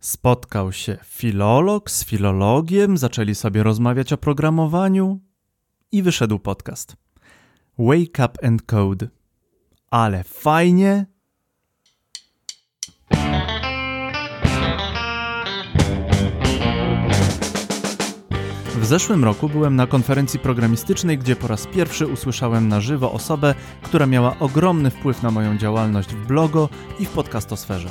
Spotkał się filolog z filologiem, zaczęli sobie rozmawiać o programowaniu i wyszedł podcast. Wake Up and Code. Ale fajnie. W zeszłym roku byłem na konferencji programistycznej, gdzie po raz pierwszy usłyszałem na żywo osobę, która miała ogromny wpływ na moją działalność w blogo i w podcastosferze.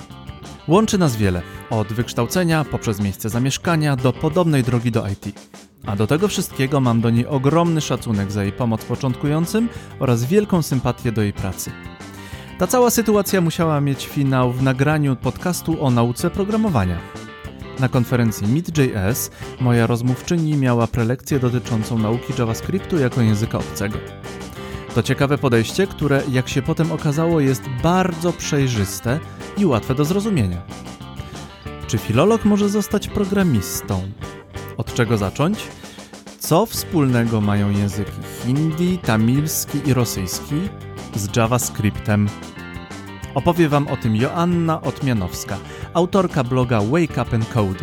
Łączy nas wiele, od wykształcenia, poprzez miejsce zamieszkania, do podobnej drogi do IT. A do tego wszystkiego mam do niej ogromny szacunek za jej pomoc początkującym oraz wielką sympatię do jej pracy. Ta cała sytuacja musiała mieć finał w nagraniu podcastu o nauce programowania. Na konferencji MeetJS moja rozmówczyni miała prelekcję dotyczącą nauki JavaScriptu jako języka obcego. To ciekawe podejście, które, jak się potem okazało, jest bardzo przejrzyste i łatwe do zrozumienia. Czy filolog może zostać programistą? Od czego zacząć? Co wspólnego mają języki hindi, tamilski i rosyjski z JavaScriptem? Opowie Wam o tym Joanna Otmianowska, autorka bloga Wake Up and Code.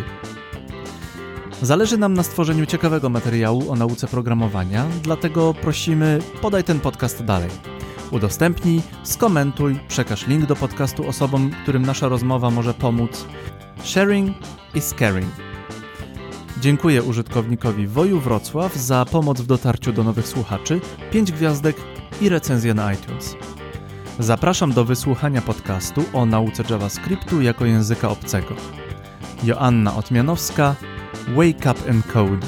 Zależy nam na stworzeniu ciekawego materiału o nauce programowania, dlatego prosimy, podaj ten podcast dalej. Udostępnij, skomentuj, przekaż link do podcastu osobom, którym nasza rozmowa może pomóc. Sharing is caring. Dziękuję użytkownikowi Woju Wrocław za pomoc w dotarciu do nowych słuchaczy, 5 gwiazdek i recenzję na iTunes. Zapraszam do wysłuchania podcastu o nauce JavaScriptu jako języka obcego. Joanna Otmianowska, Wake Up and Code.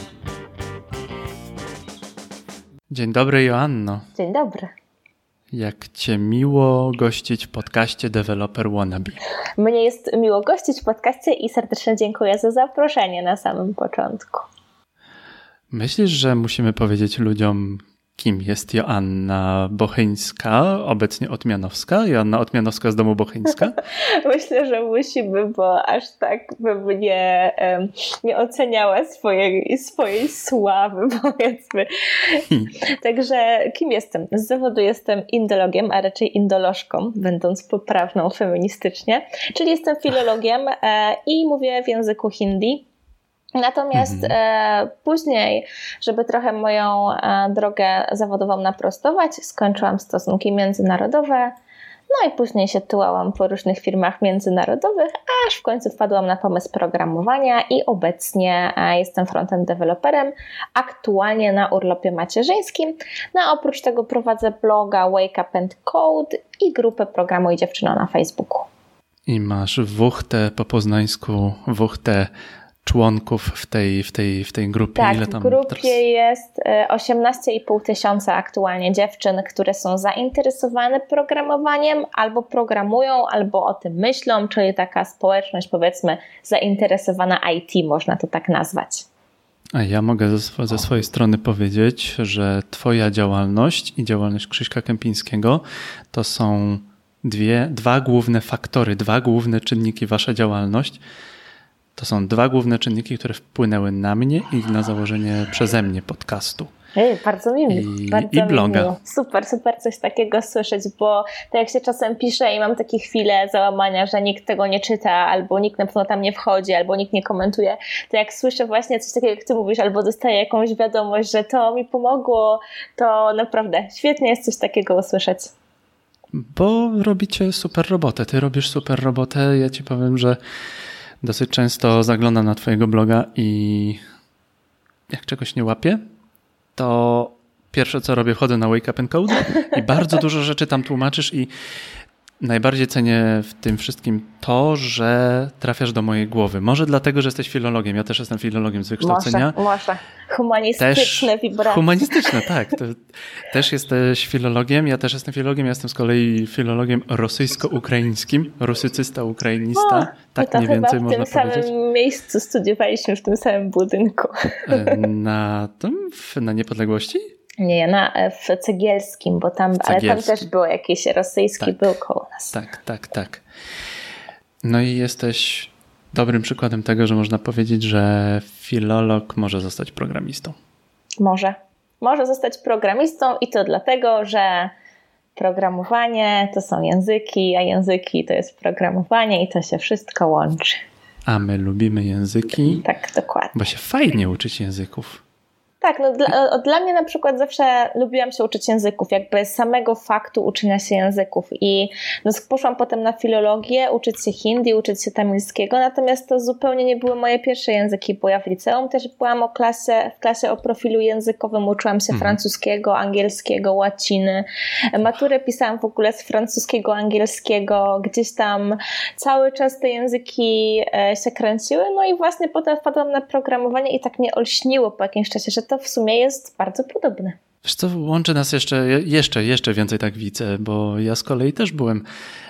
Dzień dobry, Joanno. Dzień dobry. Jak Cię miło gościć w podcaście Developer Wannabe. Mnie jest miło gościć w podcaście i serdecznie dziękuję za zaproszenie na samym początku. Myślisz, że musimy powiedzieć ludziom, kim jest Joanna Bochyńska, obecnie Otmianowska? Joanna Otmianowska z domu Bochyńska? Myślę, że musimy, bo aż tak bym nie oceniała swojej sławy, powiedzmy. Także kim jestem? Z zawodu jestem indologiem, a raczej indolożką, będąc poprawną feministycznie. Czyli jestem filologiem i mówię w języku hindi. Natomiast później, żeby trochę moją drogę zawodową naprostować, skończyłam stosunki międzynarodowe, no i później się tułałam po różnych firmach międzynarodowych, aż w końcu wpadłam na pomysł programowania i obecnie jestem front-end deweloperem, aktualnie na urlopie macierzyńskim. No a oprócz tego prowadzę bloga Wake Up and Code i grupę Programuj dziewczyno na Facebooku. I masz wuchtę po poznańsku, wuchtę członków w tej grupie. Tak, ile tam w grupie jest 18,5 tysiąca aktualnie dziewczyn, które są zainteresowane programowaniem, albo programują, albo o tym myślą, czyli taka społeczność, powiedzmy, zainteresowana IT, można to tak nazwać. A ja mogę ze swojej strony powiedzieć, że Twoja działalność i działalność Krzyśka Kępińskiego to są dwa główne czynniki, Wasza działalność. To są dwa główne czynniki, które wpłynęły na mnie i na założenie przeze mnie podcastu. Bardzo miło. I bloga. Miło. Super, super coś takiego słyszeć, bo tak jak się czasem pisze i mam takie chwile załamania, że nikt tego nie czyta, albo nikt na pewno tam nie wchodzi, albo nikt nie komentuje, to jak słyszę właśnie coś takiego, jak ty mówisz, albo dostaję jakąś wiadomość, że to mi pomogło, to naprawdę świetnie jest coś takiego usłyszeć. Bo robicie super robotę. Ty robisz super robotę. Ja ci powiem, że dosyć często zaglądam na Twojego bloga i jak czegoś nie łapię, to pierwsze co robię, wchodzę na Wake Up and Code i bardzo dużo rzeczy tam tłumaczysz i najbardziej cenię w tym wszystkim to, że trafiasz do mojej głowy. Może dlatego, że jesteś filologiem. Ja też jestem filologiem z wykształcenia. Może. Humanistyczne wibracje. Humanistyczne, tak. To, też jesteś filologiem. Ja też jestem filologiem. Ja jestem z kolei filologiem rosyjsko-ukraińskim. Rusycysta, ukrainista. O, tak mniej więcej można powiedzieć. W tym samym miejscu studiowaliśmy, w tym samym budynku. Na Niepodległości? Nie, w Cegielskim, bo tam, Cegielski. Ale tam też było jakiś rosyjski, tak, był koło nas. Tak. No i jesteś dobrym przykładem tego, że można powiedzieć, że filolog może zostać programistą. Może zostać programistą i to dlatego, że programowanie to są języki, a języki to jest programowanie i to się wszystko łączy. A my lubimy języki. Tak, dokładnie. Bo się fajnie uczyć języków. Tak, no dla mnie na przykład zawsze lubiłam się uczyć języków, jakby samego faktu uczenia się języków i no, poszłam potem na filologię, uczyć się hindi, uczyć się tamilskiego, natomiast to zupełnie nie były moje pierwsze języki, bo ja w liceum też byłam w klasie o profilu językowym, uczyłam się francuskiego, angielskiego, łaciny, maturę pisałam w ogóle z francuskiego, angielskiego, gdzieś tam cały czas te języki się kręciły, no i właśnie potem wpadłam na programowanie i tak mnie olśniło po jakimś czasie, że to w sumie jest bardzo podobne. Wiesz co, łączy nas jeszcze więcej, tak widzę, bo ja z kolei też byłem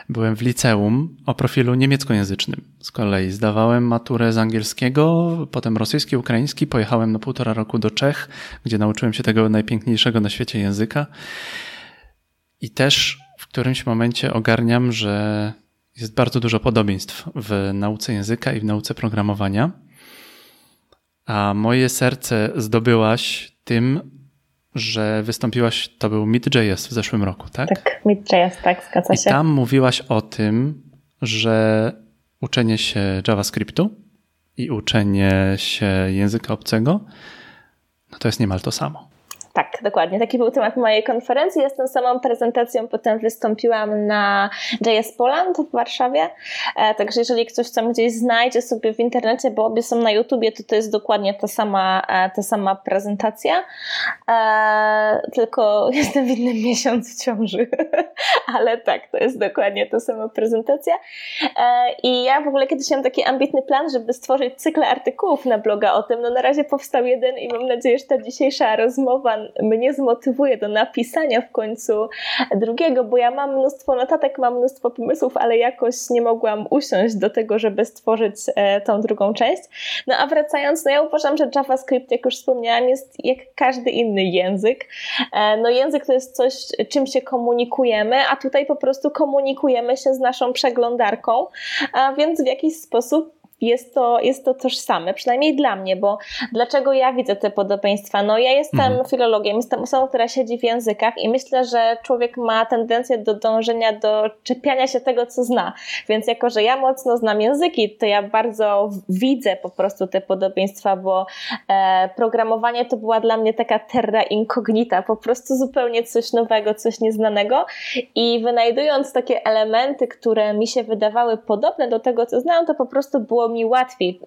w liceum o profilu niemieckojęzycznym. Z kolei zdawałem maturę z angielskiego, potem rosyjski, ukraiński, pojechałem na 1,5 roku do Czech, gdzie nauczyłem się tego najpiękniejszego na świecie języka. I też w którymś momencie ogarniam, że jest bardzo dużo podobieństw w nauce języka i w nauce programowania. A moje serce zdobyłaś tym, że wystąpiłaś, to był MeetJS w zeszłym roku, tak? Tak, MeetJS, tak, zgadza się. I tam mówiłaś o tym, że uczenie się JavaScriptu i uczenie się języka obcego, no to jest niemal to samo. Tak, dokładnie. Taki był temat mojej konferencji. Ja z tą samą prezentacją potem wystąpiłam na JS Poland w Warszawie. Także jeżeli ktoś tam gdzieś znajdzie sobie w internecie, bo obie są na YouTubie, to jest dokładnie ta sama prezentacja. Tylko jestem w innym miesiącu ciąży. Ale tak, to jest dokładnie ta sama prezentacja. I ja w ogóle kiedyś miałam taki ambitny plan, żeby stworzyć cykle artykułów na bloga o tym. No na razie powstał jeden i mam nadzieję, że ta dzisiejsza rozmowa mnie zmotywuje do napisania w końcu drugiego, bo ja mam mnóstwo notatek, mam mnóstwo pomysłów, ale jakoś nie mogłam usiąść do tego, żeby stworzyć tą drugą część. No a wracając, no ja uważam, że JavaScript, jak już wspomniałam, jest jak każdy inny język. No język to jest coś, czym się komunikujemy, a tutaj po prostu komunikujemy się z naszą przeglądarką, a więc w jakiś sposób jest to tożsame, przynajmniej dla mnie, bo dlaczego ja widzę te podobieństwa? No ja jestem filologiem, jestem osobą, która siedzi w językach i myślę, że człowiek ma tendencję do dążenia, do czepiania się tego, co zna. Więc jako, że ja mocno znam języki, to ja bardzo widzę po prostu te podobieństwa, bo programowanie to była dla mnie taka terra incognita, po prostu zupełnie coś nowego, coś nieznanego i wynajdując takie elementy, które mi się wydawały podobne do tego, co znałam, to po prostu było mi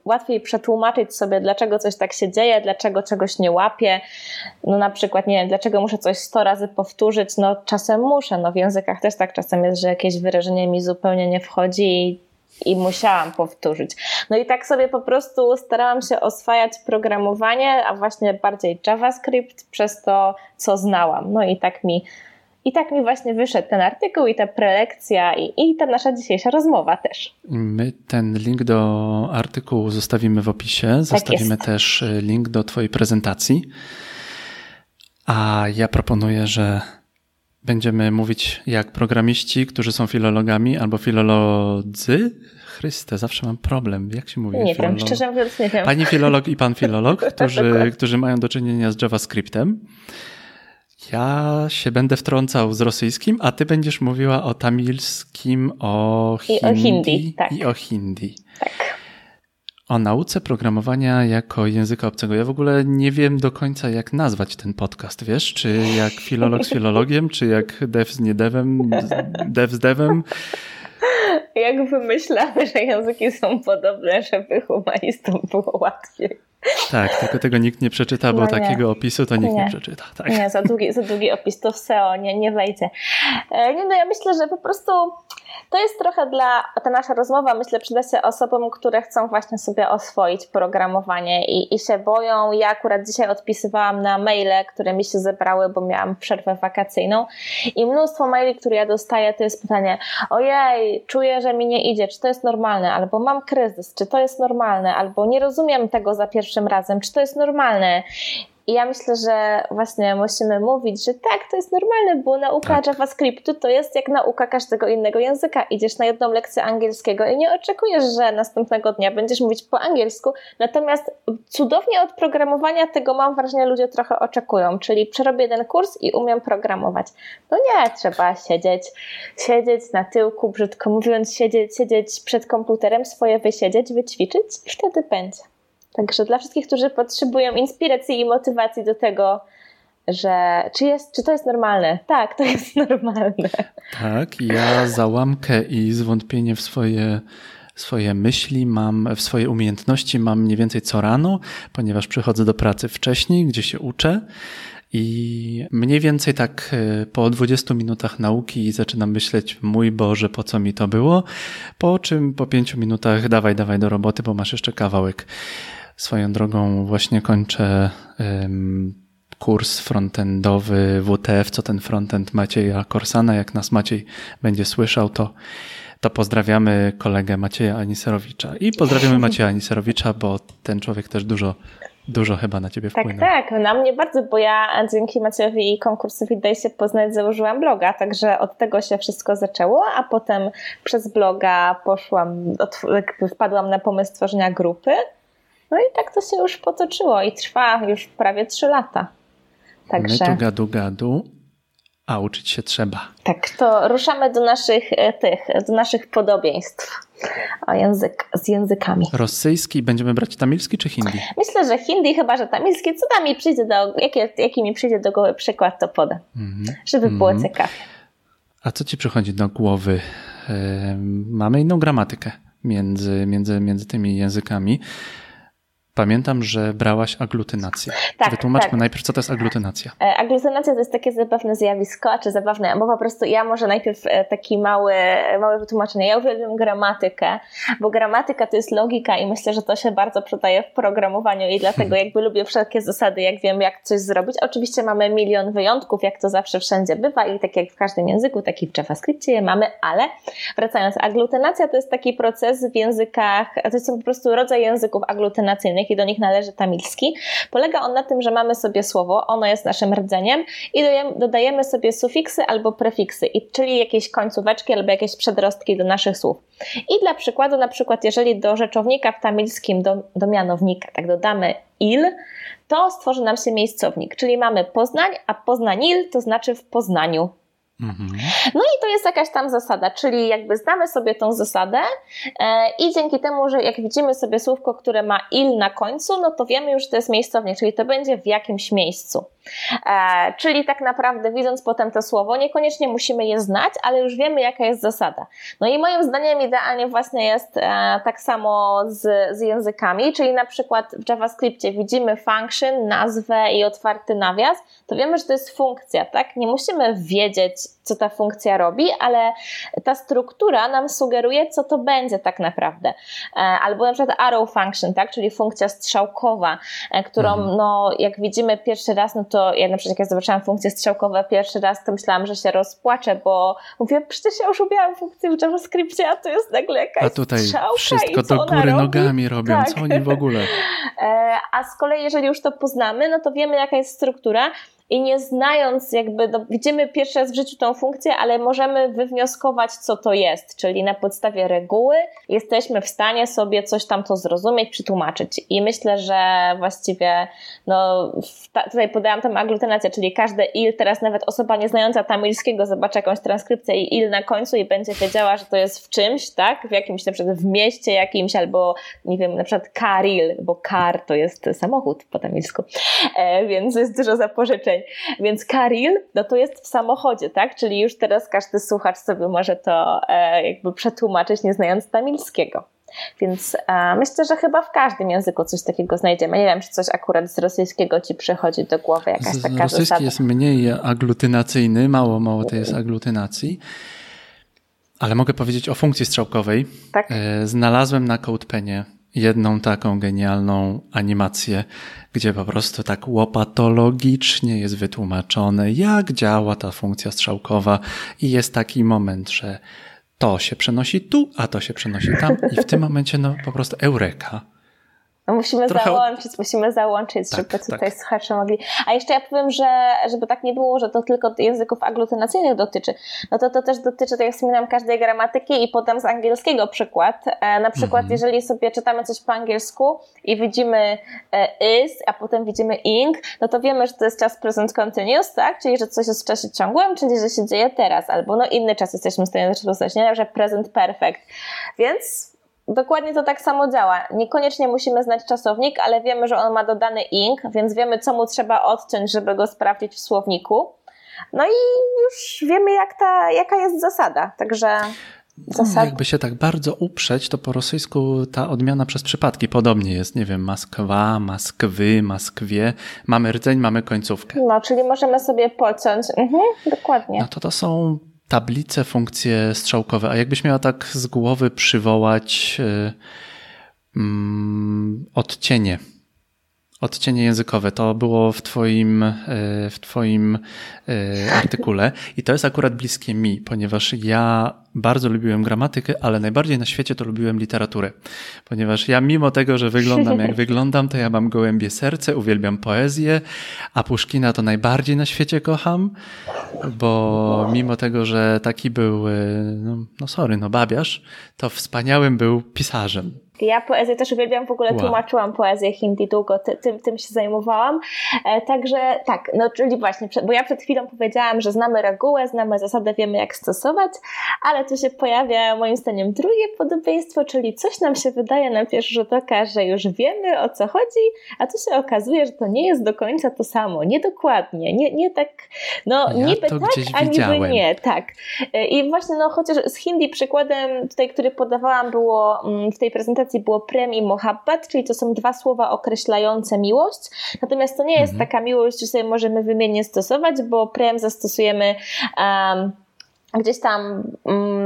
łatwiej przetłumaczyć sobie, dlaczego coś tak się dzieje, dlaczego czegoś nie łapię, no na przykład, nie wiem, dlaczego muszę coś 100 razy powtórzyć, no czasem muszę, no w językach też tak czasem jest, że jakieś wyrażenie mi zupełnie nie wchodzi i musiałam powtórzyć. No i tak sobie po prostu starałam się oswajać programowanie, a właśnie bardziej JavaScript przez to, co znałam. No i tak mi właśnie wyszedł ten artykuł i ta prelekcja i ta nasza dzisiejsza rozmowa też. My ten link do artykułu zostawimy w opisie. Tak, zostawimy też link do twojej prezentacji. A ja proponuję, że będziemy mówić jak programiści, którzy są filologami albo filolodzy. Chryste, zawsze mam problem. Jak się mówi? Nie wiem, szczerze mówiąc nie wiem. Pani filolog i pan filolog, którzy mają do czynienia z JavaScriptem. Ja się będę wtrącał z rosyjskim, a ty będziesz mówiła o tamilskim, o hindi. I o hindi. Tak. O nauce programowania jako języka obcego. Ja w ogóle nie wiem do końca, jak nazwać ten podcast, wiesz? Czy jak filolog z filologiem, czy jak dev z niedewem, dev z devem. Jak wymyślamy, że języki są podobne, żeby humanistom było łatwiej. Tak, tylko tego nikt nie przeczyta, bo takiego opisu to nikt nie przeczyta. Tak. Nie, za długi opis to w SEO nie wejdzie. No ja myślę, że po prostu to jest trochę ta nasza rozmowa, myślę, przyda się osobom, które chcą właśnie sobie oswoić programowanie i się boją. Ja akurat dzisiaj odpisywałam na maile, które mi się zebrały, bo miałam przerwę wakacyjną i mnóstwo maili, które ja dostaję, to jest pytanie, ojej, czuję, że mi nie idzie, czy to jest normalne, albo mam kryzys, czy to jest normalne, albo nie rozumiem tego za pierwszym razem, czy to jest normalne. I ja myślę, że właśnie musimy mówić, że tak, to jest normalne, bo nauka JavaScriptu to jest jak nauka każdego innego języka. Idziesz na jedną lekcję angielskiego i nie oczekujesz, że następnego dnia będziesz mówić po angielsku, natomiast cudownie od programowania tego, mam wrażenie, ludzie trochę oczekują, czyli przerobię jeden kurs i umiem programować. No nie, trzeba siedzieć na tyłku, brzydko mówiąc, siedzieć przed komputerem, swoje wysiedzieć, wyćwiczyć i wtedy będzie. Także dla wszystkich, którzy potrzebują inspiracji i motywacji do tego, że czy to jest normalne? Tak, to jest normalne. Tak, ja załamkę i zwątpienie w swoje myśli mam, w swoje umiejętności mam mniej więcej co rano, ponieważ przychodzę do pracy wcześniej, gdzie się uczę. I mniej więcej tak po 20 minutach nauki zaczynam myśleć, mój Boże, po co mi to było, po czym po 5 minutach dawaj do roboty, bo masz jeszcze kawałek. Swoją drogą właśnie kończę kurs frontendowy WTF, co ten frontend Macieja Korsana, jak nas Maciej będzie słyszał, to pozdrawiamy kolegę Macieja Aniserowicza. I pozdrawiamy Macieja Aniserowicza, bo ten człowiek też dużo chyba na ciebie wpłynął. Tak, na mnie bardzo, bo ja dzięki Maciejowi i konkursowi Day się poznać założyłam bloga, także od tego się wszystko zaczęło, a potem przez bloga wpadłam na pomysł tworzenia grupy. No i tak to się już potoczyło i trwa już prawie 3 lata. Także... My tu gadu, a uczyć się trzeba. Tak, to ruszamy do naszych podobieństw z językami. Rosyjski będziemy brać tamilski czy hindi? Myślę, że hindi, chyba że tamilski. Jaki mi przyjdzie do głowy przykład, to podam, żeby było ciekawe. A co ci przychodzi do głowy? Mamy inną gramatykę między tymi językami. Pamiętam, że brałaś aglutynacja. Tak, wytłumaczmy najpierw, co to jest aglutynacja. Aglutynacja to jest takie zabawne zjawisko, czy zabawne, bo po prostu ja może najpierw takie małe wytłumaczenie. Ja uwielbiam gramatykę, bo gramatyka to jest logika i myślę, że to się bardzo przydaje w programowaniu i dlatego jakby lubię wszelkie zasady, jak wiem, jak coś zrobić. Oczywiście mamy milion wyjątków, jak to zawsze wszędzie bywa i tak jak w każdym języku, tak i w JavaScriptie je mamy, ale wracając, aglutynacja to jest taki proces w językach, to są po prostu rodzaj języków aglutynacyjnych i do nich należy tamilski. Polega on na tym, że mamy sobie słowo, ono jest naszym rdzeniem i dodajemy sobie sufiksy albo prefiksy, czyli jakieś końcóweczki albo jakieś przedrostki do naszych słów. I dla przykładu, na przykład jeżeli do rzeczownika w tamilskim, do mianownika, tak dodamy il, to stworzy nam się miejscownik, czyli mamy Poznań, a Poznanil to znaczy w Poznaniu. No i to jest jakaś tam zasada, czyli jakby znamy sobie tą zasadę i dzięki temu, że jak widzimy sobie słówko, które ma il na końcu, no to wiemy już, że to jest miejscownik, czyli to będzie w jakimś miejscu. Czyli tak naprawdę widząc potem to słowo, niekoniecznie musimy je znać, ale już wiemy, jaka jest zasada. No i moim zdaniem idealnie właśnie jest tak samo z językami, czyli na przykład w JavaScriptie widzimy function, nazwę i otwarty nawias, to wiemy, że to jest funkcja, tak? Nie musimy wiedzieć, co ta funkcja robi, ale ta struktura nam sugeruje, co to będzie tak naprawdę. Albo na przykład arrow function, tak? Czyli funkcja strzałkowa, którą no, jak widzimy pierwszy raz, no to ja na przykład jak zobaczyłam funkcję strzałkową pierwszy raz, to myślałam, że się rozpłaczę, bo mówię, przecież ja już umiałam funkcję w JavaScriptie, a to jest nagle jakaś strzałka. A tutaj wszystko do góry nogami robią, tak. Co oni w ogóle. A z kolei jeżeli już to poznamy, no to wiemy, jaka jest struktura. I nie znając, jakby widzimy pierwszy raz w życiu tą funkcję, ale możemy wywnioskować, co to jest, czyli na podstawie reguły jesteśmy w stanie sobie coś tam to zrozumieć, przetłumaczyć. I myślę, że właściwie no, tutaj podałam tam aglutynacja, czyli każde il, teraz nawet osoba nieznająca tamilskiego zobaczy jakąś transkrypcję i il na końcu i będzie wiedziała, że to jest w czymś, tak? W jakimś, na przykład w mieście jakimś, albo nie wiem, na przykład karil, bo kar to jest samochód po tamilsku, więc jest dużo zapożyczeń. Więc karil, no to jest w samochodzie, tak? Czyli już teraz każdy słuchacz sobie może to jakby przetłumaczyć, nie znając tamilskiego. Więc myślę, że chyba w każdym języku coś takiego znajdziemy. Nie wiem, czy coś akurat z rosyjskiego ci przychodzi do głowy, jakaś taka zasada. Rosyjski jest mniej aglutynacyjny, mało to jest aglutynacji. Ale mogę powiedzieć o funkcji strzałkowej. Tak? Znalazłem na CodePenie jedną taką genialną animację, gdzie po prostu tak łopatologicznie jest wytłumaczone, jak działa ta funkcja strzałkowa i jest taki moment, że to się przenosi tu, a to się przenosi tam i w tym momencie no po prostu eureka. No musimy załączyć, tak, żeby tutaj słuchacze mogli. A jeszcze ja powiem, że żeby tak nie było, że to tylko języków aglutynacyjnych dotyczy, no to też dotyczy, tak jak wspominam, każdej gramatyki i podam z angielskiego przykład. Na przykład jeżeli sobie czytamy coś po angielsku i widzimy is, a potem widzimy ing, no to wiemy, że to jest czas present continuous, tak? Czyli że coś jest w czasie ciągłym, czyli że się dzieje teraz, albo no inny czas jesteśmy w stanie rozpoznać, nie? Że present perfect. Więc dokładnie to tak samo działa. Niekoniecznie musimy znać czasownik, ale wiemy, że on ma dodany ing, więc wiemy, co mu trzeba odciąć, żeby go sprawdzić w słowniku. No i już wiemy, jaka jest zasada. Także zasada. No, jakby się tak bardzo uprzeć, to po rosyjsku ta odmiana przez przypadki podobnie jest. Nie wiem, Moskwa, Moskwy, Moskwie. Mamy rdzeń, mamy końcówkę. No, czyli możemy sobie pociąć. Mhm, dokładnie. No to są tablice, funkcje strzałkowe. A jakbyś miała tak z głowy przywołać odcienie językowe. To było w twoim artykule i to jest akurat bliskie mi, ponieważ ja bardzo lubiłem gramatykę, ale najbardziej na świecie to lubiłem literaturę, ponieważ ja mimo tego, że wyglądam jak wyglądam, to ja mam gołębie serce, uwielbiam poezję, a Puszkina to najbardziej na świecie kocham, bo mimo tego, że taki był, babiarz, to wspaniałym był pisarzem. Ja poezję też uwielbiam, w ogóle tłumaczyłam poezję hindi długo, tym się zajmowałam. Także tak, no czyli właśnie, bo ja przed chwilą powiedziałam, że znamy regułę, znamy zasadę, wiemy jak stosować, ale tu się pojawia moim zdaniem drugie podobieństwo, czyli coś nam się wydaje na pierwszy rzut oka, że już wiemy o co chodzi, a tu się okazuje, że to nie jest do końca to samo, niedokładnie, nie tak, no ja niby tak, a niby nie, tak. I właśnie no chociaż z hindi przykładem tutaj, który podawałam było w tej prezentacji, było prem i mohabbat, czyli to są dwa słowa określające miłość. Natomiast to nie jest taka miłość, że sobie możemy wymiennie stosować, bo prem zastosujemy gdzieś tam,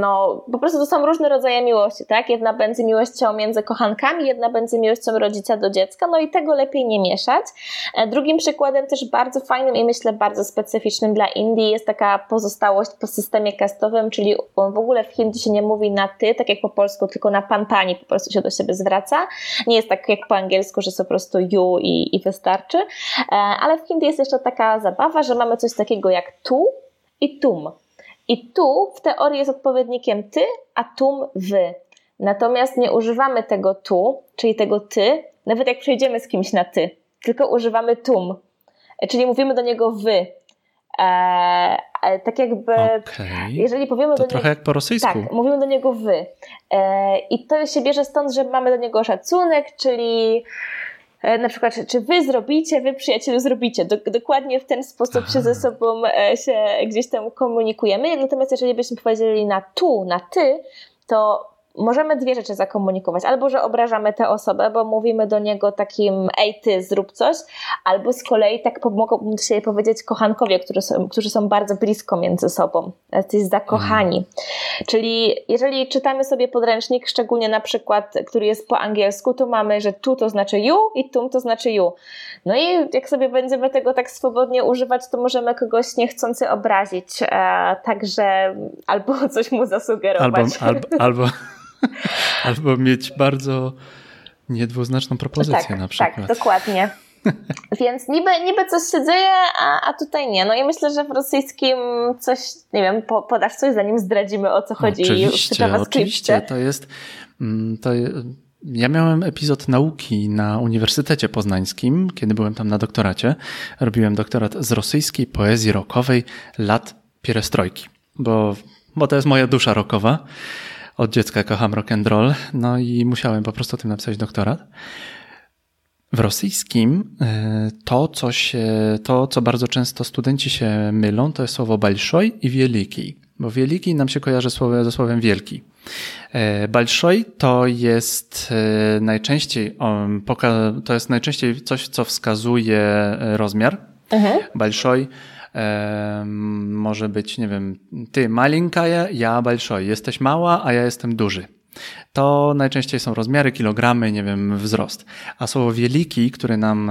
no po prostu to są różne rodzaje miłości, tak? Jedna będzie miłością między kochankami, jedna będzie miłością rodzica do dziecka, no i tego lepiej nie mieszać. Drugim przykładem też bardzo fajnym i myślę bardzo specyficznym dla Indii jest taka pozostałość po systemie kastowym, czyli w ogóle w hindi się nie mówi na ty, tak jak po polsku, tylko na pan, pani po prostu się do siebie zwraca. Nie jest tak jak po angielsku, że jest po prostu you i wystarczy. Ale w hindi jest jeszcze taka zabawa, że mamy coś takiego jak tu i tum. I tu w teorii jest odpowiednikiem ty, a tum wy. Natomiast nie używamy tego tu, czyli tego ty, nawet jak przejdziemy z kimś na ty, tylko używamy tum, czyli mówimy do niego wy. Tak jakby, jeżeli powiemy to do trochę jak po rosyjsku. Tak, mówimy do niego wy. I to się bierze stąd, że mamy do niego szacunek, czyli na przykład, czy wy zrobicie, wy przyjacielu zrobicie. Dokładnie w ten sposób się ze sobą się gdzieś tam komunikujemy. Natomiast jeżeli byśmy powiedzieli na tu, na ty, to możemy dwie rzeczy zakomunikować. Albo, że obrażamy tę osobę, bo mówimy do niego takim ej ty, zrób coś. Albo z kolei tak mogą się powiedzieć kochankowie, którzy są bardzo blisko między sobą. Jesteś zakochani. Czyli jeżeli czytamy sobie podręcznik, szczególnie na przykład, który jest po angielsku, to mamy, że tu to znaczy you i tum to znaczy you. No i jak sobie będziemy tego tak swobodnie używać, to możemy kogoś niechcący obrazić. Także albo coś mu zasugerować. Albo mieć bardzo niedwuznaczną propozycję tak, na przykład. Tak, dokładnie. Więc niby coś się dzieje, a tutaj nie. No i myślę, że w rosyjskim coś, nie wiem, podasz coś, zanim zdradzimy o co chodzi. Oczywiście, ja miałem epizod nauki na Uniwersytecie Poznańskim, kiedy byłem tam na doktoracie. Robiłem doktorat z rosyjskiej poezji rockowej lat pierestrojki, bo to jest moja dusza rockowa. Od dziecka kocham rock'n'roll, no i musiałem po prostu o tym napisać doktorat. W rosyjskim to, co bardzo często studenci się mylą, to jest słowo balszoj i wieliki, bo wieliki nam się kojarzy ze słowem wielki. Balszoj to jest najczęściej coś, co wskazuje rozmiar. Mhm. Balszoj może być, nie wiem, ty malinkaja, ja balszoj, jesteś mała, a ja jestem duży. To najczęściej są rozmiary, kilogramy, nie wiem, wzrost. A słowo wieliki, które nam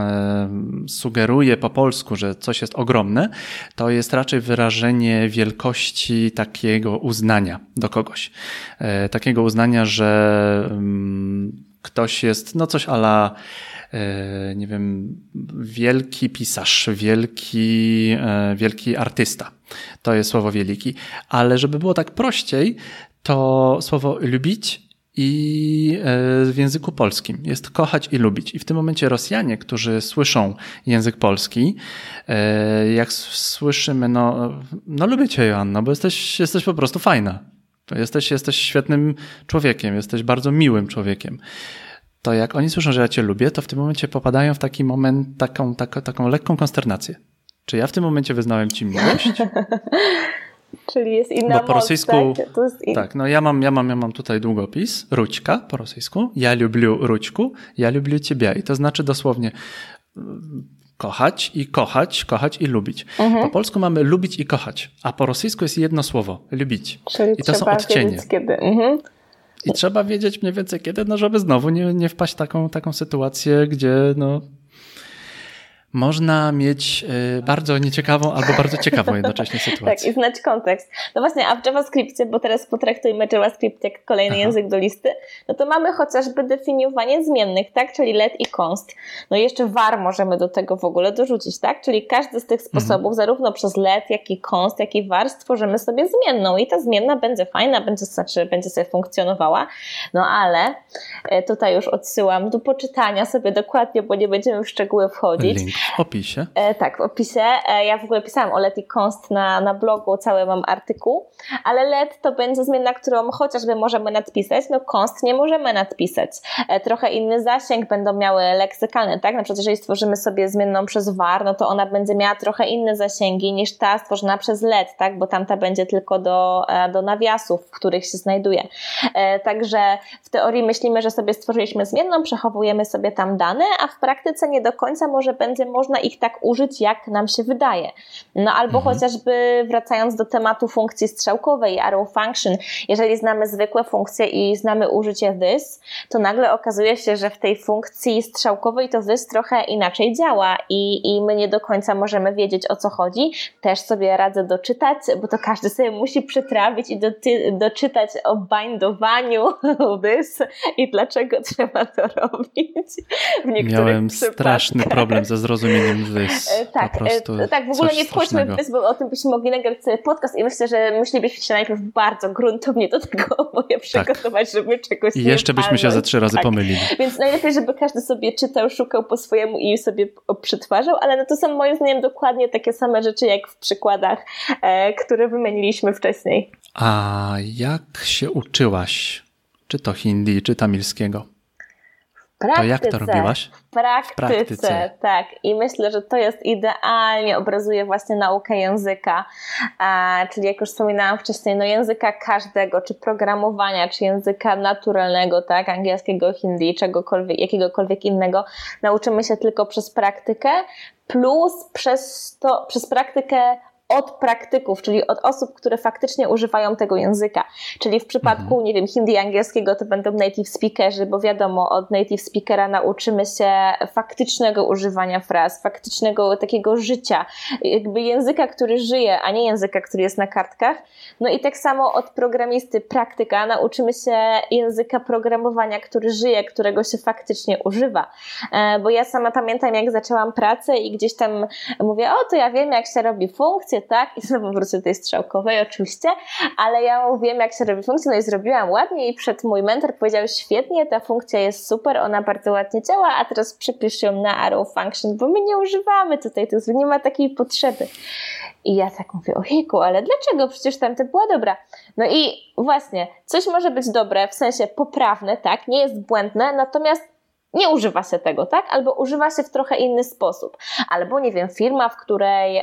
sugeruje po polsku, że coś jest ogromne, to jest raczej wyrażenie wielkości takiego uznania do kogoś. Takiego uznania, że ktoś jest, no coś a la, nie wiem, wielki pisarz, wielki artysta. To jest słowo wieliki. Ale żeby było tak prościej, to słowo lubić i w języku polskim jest kochać i lubić. I w tym momencie Rosjanie, którzy słyszą język polski, jak słyszymy, no lubię cię, Joanna, bo jesteś po prostu fajna. Jesteś świetnym człowiekiem, jesteś bardzo miłym człowiekiem. To jak oni słyszą, że ja cię lubię, to w tym momencie popadają w taki moment, taką lekką konsternację. Czy ja w tym momencie wyznałem ci miłość? Czyli jest inna moc, po rosyjsku, tak? To jest tak, no ja mam tutaj długopis, Rućka po rosyjsku, ja lubię Rućku, ja lubię ciebie. I to znaczy dosłownie kochać i kochać i lubić. Mhm. Po polsku mamy lubić i kochać, a po rosyjsku jest jedno słowo, lubić. Czyli i to są odcienie. Kiedy. Mhm. I trzeba wiedzieć mniej więcej kiedy, no żeby znowu nie wpaść w taką sytuację, gdzie no... Można mieć bardzo nieciekawą albo bardzo ciekawą jednocześnie sytuację. Tak, i znać kontekst. No właśnie, a w JavaScriptie, bo teraz potraktujmy JavaScript jak kolejny język do listy, no to mamy chociażby definiowanie zmiennych, tak? Czyli let i const. No i jeszcze var możemy do tego w ogóle dorzucić, tak? Czyli każdy z tych sposobów, zarówno przez let, jak i const, jak i var, stworzymy sobie zmienną i ta zmienna będzie fajna, będzie sobie funkcjonowała. No ale tutaj już odsyłam do poczytania sobie dokładnie, bo nie będziemy w szczegóły wchodzić. Link. W opisie. Tak, w opisie. Ja w ogóle pisałam o let i const na blogu, cały mam artykuł, ale let to będzie zmienna, którą chociażby możemy nadpisać, no const nie możemy nadpisać. Trochę inny zasięg będą miały leksykalne, tak? Na przykład jeżeli stworzymy sobie zmienną przez var, no to ona będzie miała trochę inne zasięgi niż ta stworzona przez let, tak? Bo tamta będzie tylko do nawiasów, w których się znajduje. Także w teorii myślimy, że sobie stworzyliśmy zmienną, przechowujemy sobie tam dane, a w praktyce nie do końca może będzie można ich tak użyć, jak nam się wydaje. No albo chociażby wracając do tematu funkcji strzałkowej, arrow function, jeżeli znamy zwykłe funkcje i znamy użycie this, to nagle okazuje się, że w tej funkcji strzałkowej to this trochę inaczej działa i my nie do końca możemy wiedzieć, o co chodzi. Też sobie radzę doczytać, bo to każdy sobie musi przetrawić i doczytać o bindowaniu this i dlaczego trzeba to robić. W niektórych miałem straszny problem ze zrozumieniem this. Tak, tak, w ogóle nie wchodźmy w this, bo o tym byśmy mogli nagrać cały podcast i myślę, że musielibyśmy się najpierw bardzo gruntownie do tego oboje przygotować, żeby czegoś nie I jeszcze byśmy się ze 3 razy pomylili. Więc najlepiej, żeby każdy sobie czytał, szukał po swojemu i sobie przetwarzał, ale no to są moim zdaniem dokładnie takie same rzeczy, jak w przykładach, które wymieniliśmy wcześniej. A jak się uczyłaś? Czy to hindi, czy tamilskiego? Praktyce, to jak to robiłaś? W praktyce, tak. I myślę, że to jest idealnie obrazuje właśnie naukę języka. Czyli jak już wspominałam wcześniej, no języka każdego, czy programowania, czy języka naturalnego, tak, angielskiego, hindi, czegokolwiek, jakiegokolwiek innego, nauczymy się tylko przez praktykę, plus przez praktykę od praktyków, czyli od osób, które faktycznie używają tego języka. Czyli w przypadku, nie wiem, hindi i angielskiego to będą native speakerzy, bo wiadomo, od native speakera nauczymy się faktycznego używania fraz, faktycznego takiego życia, jakby języka, który żyje, a nie języka, który jest na kartkach. No i tak samo od programisty praktyka nauczymy się języka programowania, który żyje, którego się faktycznie używa. Bo ja sama pamiętam, jak zaczęłam pracę i gdzieś tam mówię, o, to ja wiem, jak się robi funkcję, tak, i znowu wrócę do tej strzałkowej oczywiście, ale ja wiem, jak się robi funkcję, no i zrobiłam ładnie i mój mentor powiedział, świetnie, ta funkcja jest super, ona bardzo ładnie działa, a teraz przypisz ją na arrow function, bo my nie używamy tutaj, to nie ma takiej potrzeby. I ja tak mówię, ojejku, ale dlaczego? Przecież tamta była dobra. No i właśnie, coś może być dobre, w sensie poprawne, tak, nie jest błędne, natomiast nie używa się tego, tak? Albo używa się w trochę inny sposób. Albo, nie wiem, firma, w której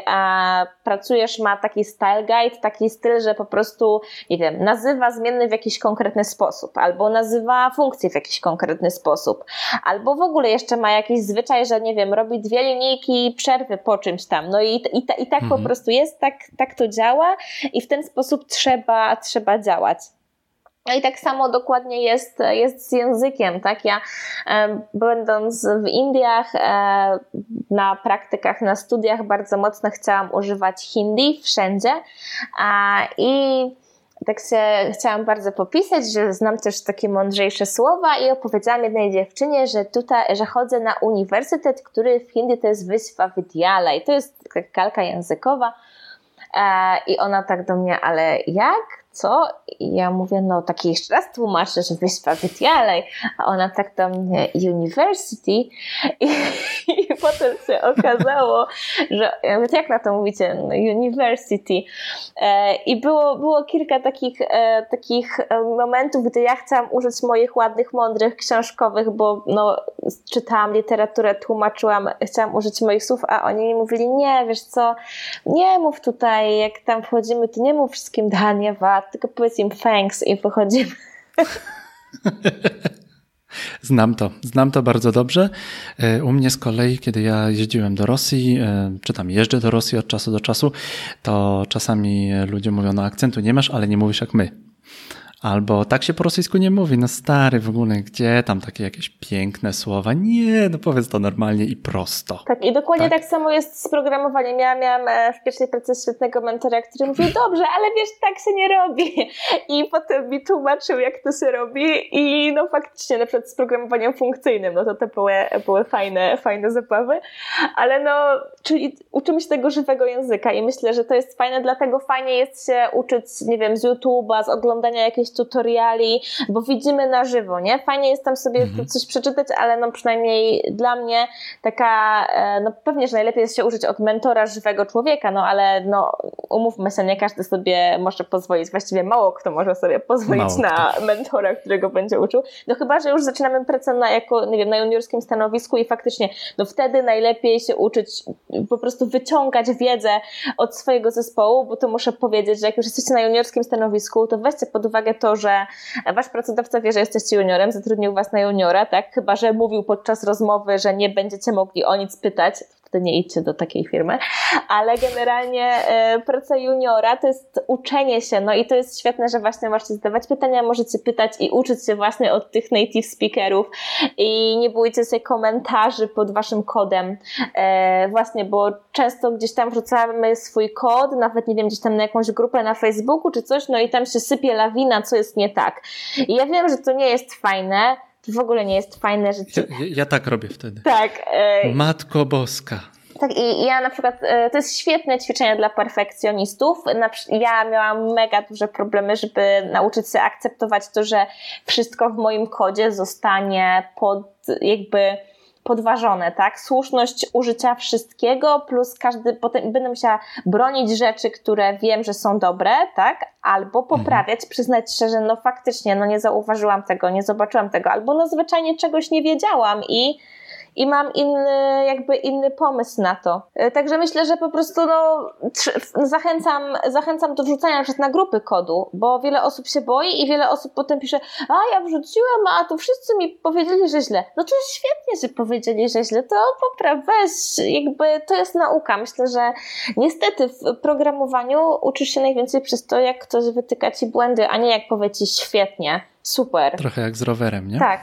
pracujesz, ma taki style guide, taki styl, że po prostu, nie wiem, nazywa zmienny w jakiś konkretny sposób, albo nazywa funkcję w jakiś konkretny sposób, albo w ogóle jeszcze ma jakiś zwyczaj, że, nie wiem, robi 2 linijki przerwy po czymś tam. No i tak po prostu jest, tak to działa i w ten sposób trzeba działać. No i tak samo dokładnie jest z językiem, tak? Ja będąc w Indiach, na praktykach, na studiach bardzo mocno chciałam używać hindi wszędzie i tak się chciałam bardzo popisać, że znam też takie mądrzejsze słowa i opowiedziałam jednej dziewczynie, że chodzę na uniwersytet, który w Hindi to jest Vishwa Vidyalaya i to jest kalka językowa. I ona tak do mnie, ale jak? Co? I ja mówię, no taki jeszcze raz tłumaczę, że Vishwa Vidyalaya, a ona tak do mnie, university. I potem się okazało, że jak na to mówicie, no, university. I było kilka takich momentów, gdy ja chciałam użyć moich ładnych, mądrych, książkowych, bo no, czytałam literaturę, tłumaczyłam, chciałam użyć moich słów, a oni mi mówili, nie, wiesz co, nie mów tutaj, jak tam wchodzimy, to nie mów wszystkim Dhanyavad, tylko powiedz im thanks i wychodzimy. Znam to bardzo dobrze. U mnie z kolei, kiedy ja jeździłem do Rosji, czy tam jeżdżę do Rosji od czasu do czasu, to czasami ludzie mówią, no akcentu nie masz, ale nie mówisz jak my. Albo tak się po rosyjsku nie mówi, no stary w ogóle, gdzie tam takie jakieś piękne słowa, nie, no powiedz to normalnie i prosto. Tak i dokładnie tak samo jest z programowaniem, ja miałam w pierwszej pracy świetnego mentora, który mówił, dobrze, ale wiesz, tak się nie robi i potem mi tłumaczył, jak to się robi i no faktycznie na przykład z programowaniem funkcyjnym, no to były fajne zabawy, ale no, czyli uczymy się tego żywego języka i myślę, że to jest fajne, dlatego fajnie jest się uczyć, nie wiem, z YouTube'a, z oglądania jakiejś tutoriali, bo widzimy na żywo, nie? Fajnie jest tam sobie coś przeczytać, ale no przynajmniej dla mnie taka, no pewnie, że najlepiej jest się uczyć od mentora żywego człowieka, no ale no umówmy się, nie każdy sobie może pozwolić, właściwie mało kto może sobie pozwolić na mentora, którego będzie uczył, no chyba, że już zaczynamy pracę na juniorskim stanowisku i faktycznie, no wtedy najlepiej się uczyć, po prostu wyciągać wiedzę od swojego zespołu, bo to muszę powiedzieć, że jak już jesteście na juniorskim stanowisku, to weźcie pod uwagę to, że wasz pracodawca wie, że jesteście juniorem, zatrudnił was na juniora, tak? Chyba, że mówił podczas rozmowy, że nie będziecie mogli o nic pytać, wtedy nie idźcie do takiej firmy, ale generalnie praca juniora to jest uczenie się, no i to jest świetne, że właśnie możecie zadawać pytania, możecie pytać i uczyć się właśnie od tych native speakerów i nie bójcie się komentarzy pod waszym kodem, właśnie, bo często gdzieś tam wrzucamy swój kod, nawet nie wiem, gdzieś tam na jakąś grupę na Facebooku czy coś, no i tam się sypie lawina, co jest nie tak. I ja wiem, że to nie jest fajne, w ogóle nie jest fajne, że... Ja tak robię wtedy. Tak. Matko Boska. Tak i ja na przykład, to jest świetne ćwiczenie dla perfekcjonistów. Ja miałam mega duże problemy, żeby nauczyć się akceptować to, że wszystko w moim kodzie zostanie podważone, tak? Słuszność użycia wszystkiego, plus każdy, potem będę musiała bronić rzeczy, które wiem, że są dobre, tak? Albo poprawiać, przyznać szczerze, no faktycznie, no nie zauważyłam tego, nie zobaczyłam tego, albo no zwyczajnie czegoś nie wiedziałam i mam inny pomysł na to. Także myślę, że po prostu no, zachęcam do wrzucania na grupy kodu, bo wiele osób się boi i wiele osób potem pisze, a ja wrzuciłem, a to wszyscy mi powiedzieli, że źle. No to świetnie, że powiedzieli, że źle, to popraw, weź, to jest nauka. Myślę, że niestety w programowaniu uczysz się najwięcej przez to, jak ktoś wytyka ci błędy, a nie jak powie ci świetnie. Super. Trochę jak z rowerem, nie? Tak.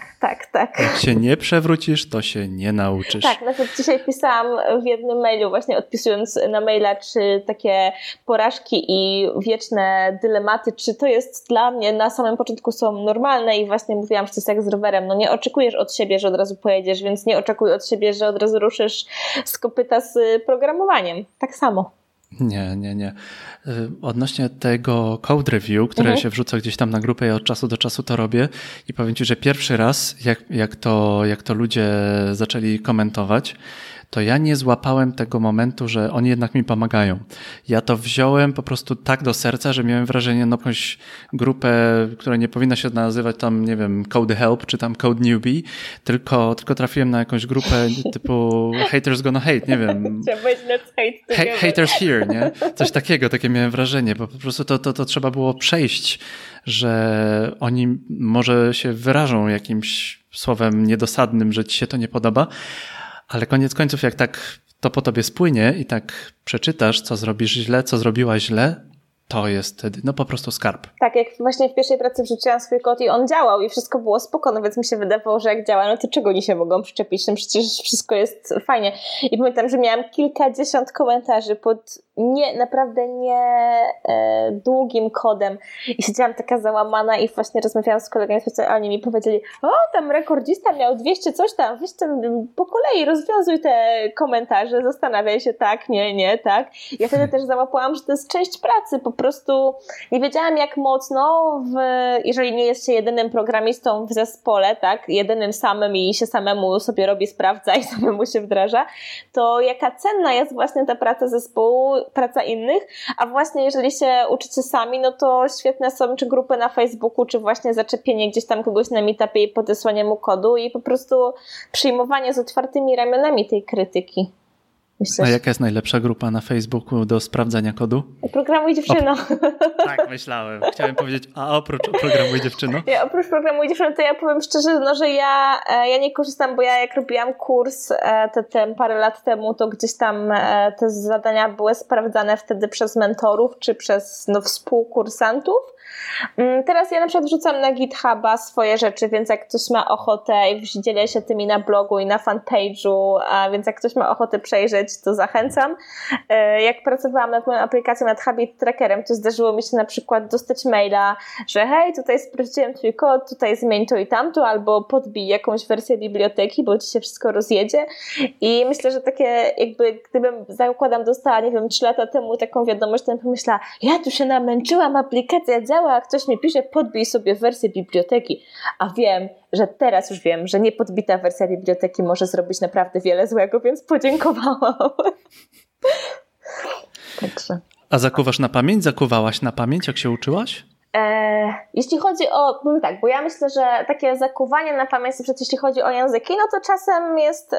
Jak się nie przewrócisz, to się nie nauczysz. Tak, nawet dzisiaj pisałam w jednym mailu, właśnie odpisując na maila, czy takie porażki i wieczne dylematy, czy to jest dla mnie na samym początku są normalne i właśnie mówiłam, że to jest jak z rowerem. No nie oczekujesz od siebie, że od razu pojedziesz, więc nie oczekuj od siebie, że od razu ruszysz z kopyta z programowaniem. Tak samo. Nie. Odnośnie tego code review, które się wrzuca gdzieś tam na grupę, ja od czasu do czasu to robię i powiem ci, że pierwszy raz, jak to ludzie zaczęli komentować, to ja nie złapałem tego momentu, że oni jednak mi pomagają. Ja to wziąłem po prostu tak do serca, że miałem wrażenie, no jakąś grupę, która nie powinna się nazywać tam, nie wiem, Code Help czy tam Code Newbie, tylko trafiłem na jakąś grupę typu Haters Gonna Hate, nie wiem. Haters Here, nie? Coś takiego, takie miałem wrażenie, bo po prostu to trzeba było przejść, że oni może się wyrażą jakimś słowem niedosadnym, że ci się to nie podoba, ale koniec końców, jak tak to po tobie spłynie i tak przeczytasz, co zrobiłaś źle, to jest wtedy no po prostu skarb. Tak, jak właśnie w pierwszej pracy wrzuciłam swój kod i on działał i wszystko było spoko, no więc mi się wydawało, że jak działa, no to czego oni się mogą przyczepić, no przecież wszystko jest fajnie. I pamiętam, że miałam kilkadziesiąt komentarzy pod długim kodem i siedziałam taka załamana i właśnie rozmawiałam z kolegami specjalnie, mi powiedzieli, o tam rekordzista miał 200 coś tam, wiesz co, po kolei rozwiązuj te komentarze, zastanawiaj się tak, nie, tak. Ja wtedy też załapałam, że to jest część pracy, po prostu nie wiedziałam jak mocno, jeżeli nie jest się jedynym programistą w zespole, tak, jedynym samym i się samemu sobie robi, sprawdza i samemu się wdraża, to jaka cenna jest właśnie ta praca zespołu, praca innych, a właśnie jeżeli się uczycie sami, no to świetne są czy grupy na Facebooku, czy właśnie zaczepienie gdzieś tam kogoś na meetupie i podesłanie mu kodu i po prostu przyjmowanie z otwartymi ramionami tej krytyki. Myślę, a jaka jest najlepsza grupa na Facebooku do sprawdzania kodu? Programuj dziewczyno. Tak, myślałem. Chciałem powiedzieć, a oprócz Programuj dziewczyno? Ja, oprócz Programuj dziewczyno, to ja powiem szczerze, no, że ja nie korzystam, bo ja jak robiłam kurs parę lat temu, to gdzieś tam te zadania były sprawdzane wtedy przez mentorów czy przez współkursantów. Teraz ja na przykład wrzucam na GitHuba swoje rzeczy, więc jak ktoś ma ochotę i dzielę się tymi na blogu i na fanpage'u, więc jak ktoś ma ochotę przejrzeć, to zachęcam. Jak pracowałam nad moją aplikacją, nad Habit Trackerem, to zdarzyło mi się na przykład dostać maila, że hej, tutaj sprawdziłem twój kod, tutaj zmień to i tamto, albo podbij jakąś wersję biblioteki, bo ci się wszystko rozjedzie. I myślę, że takie jakby, gdybym dostała, 3 lata temu taką wiadomość, to bym pomyślała, ja tu się namęczyłam, aplikacja działa, a ktoś mi pisze, podbij sobie wersję biblioteki, a wiem, że teraz już wiem, że niepodbita wersja biblioteki może zrobić naprawdę wiele złego, więc podziękowałam. Także. A zakuwasz na pamięć? Zakuwałaś na pamięć, jak się uczyłaś? Jeśli chodzi o, tak, bo ja myślę, że takie zakuwanie na pamięć, jeśli chodzi o języki, no to czasem jest...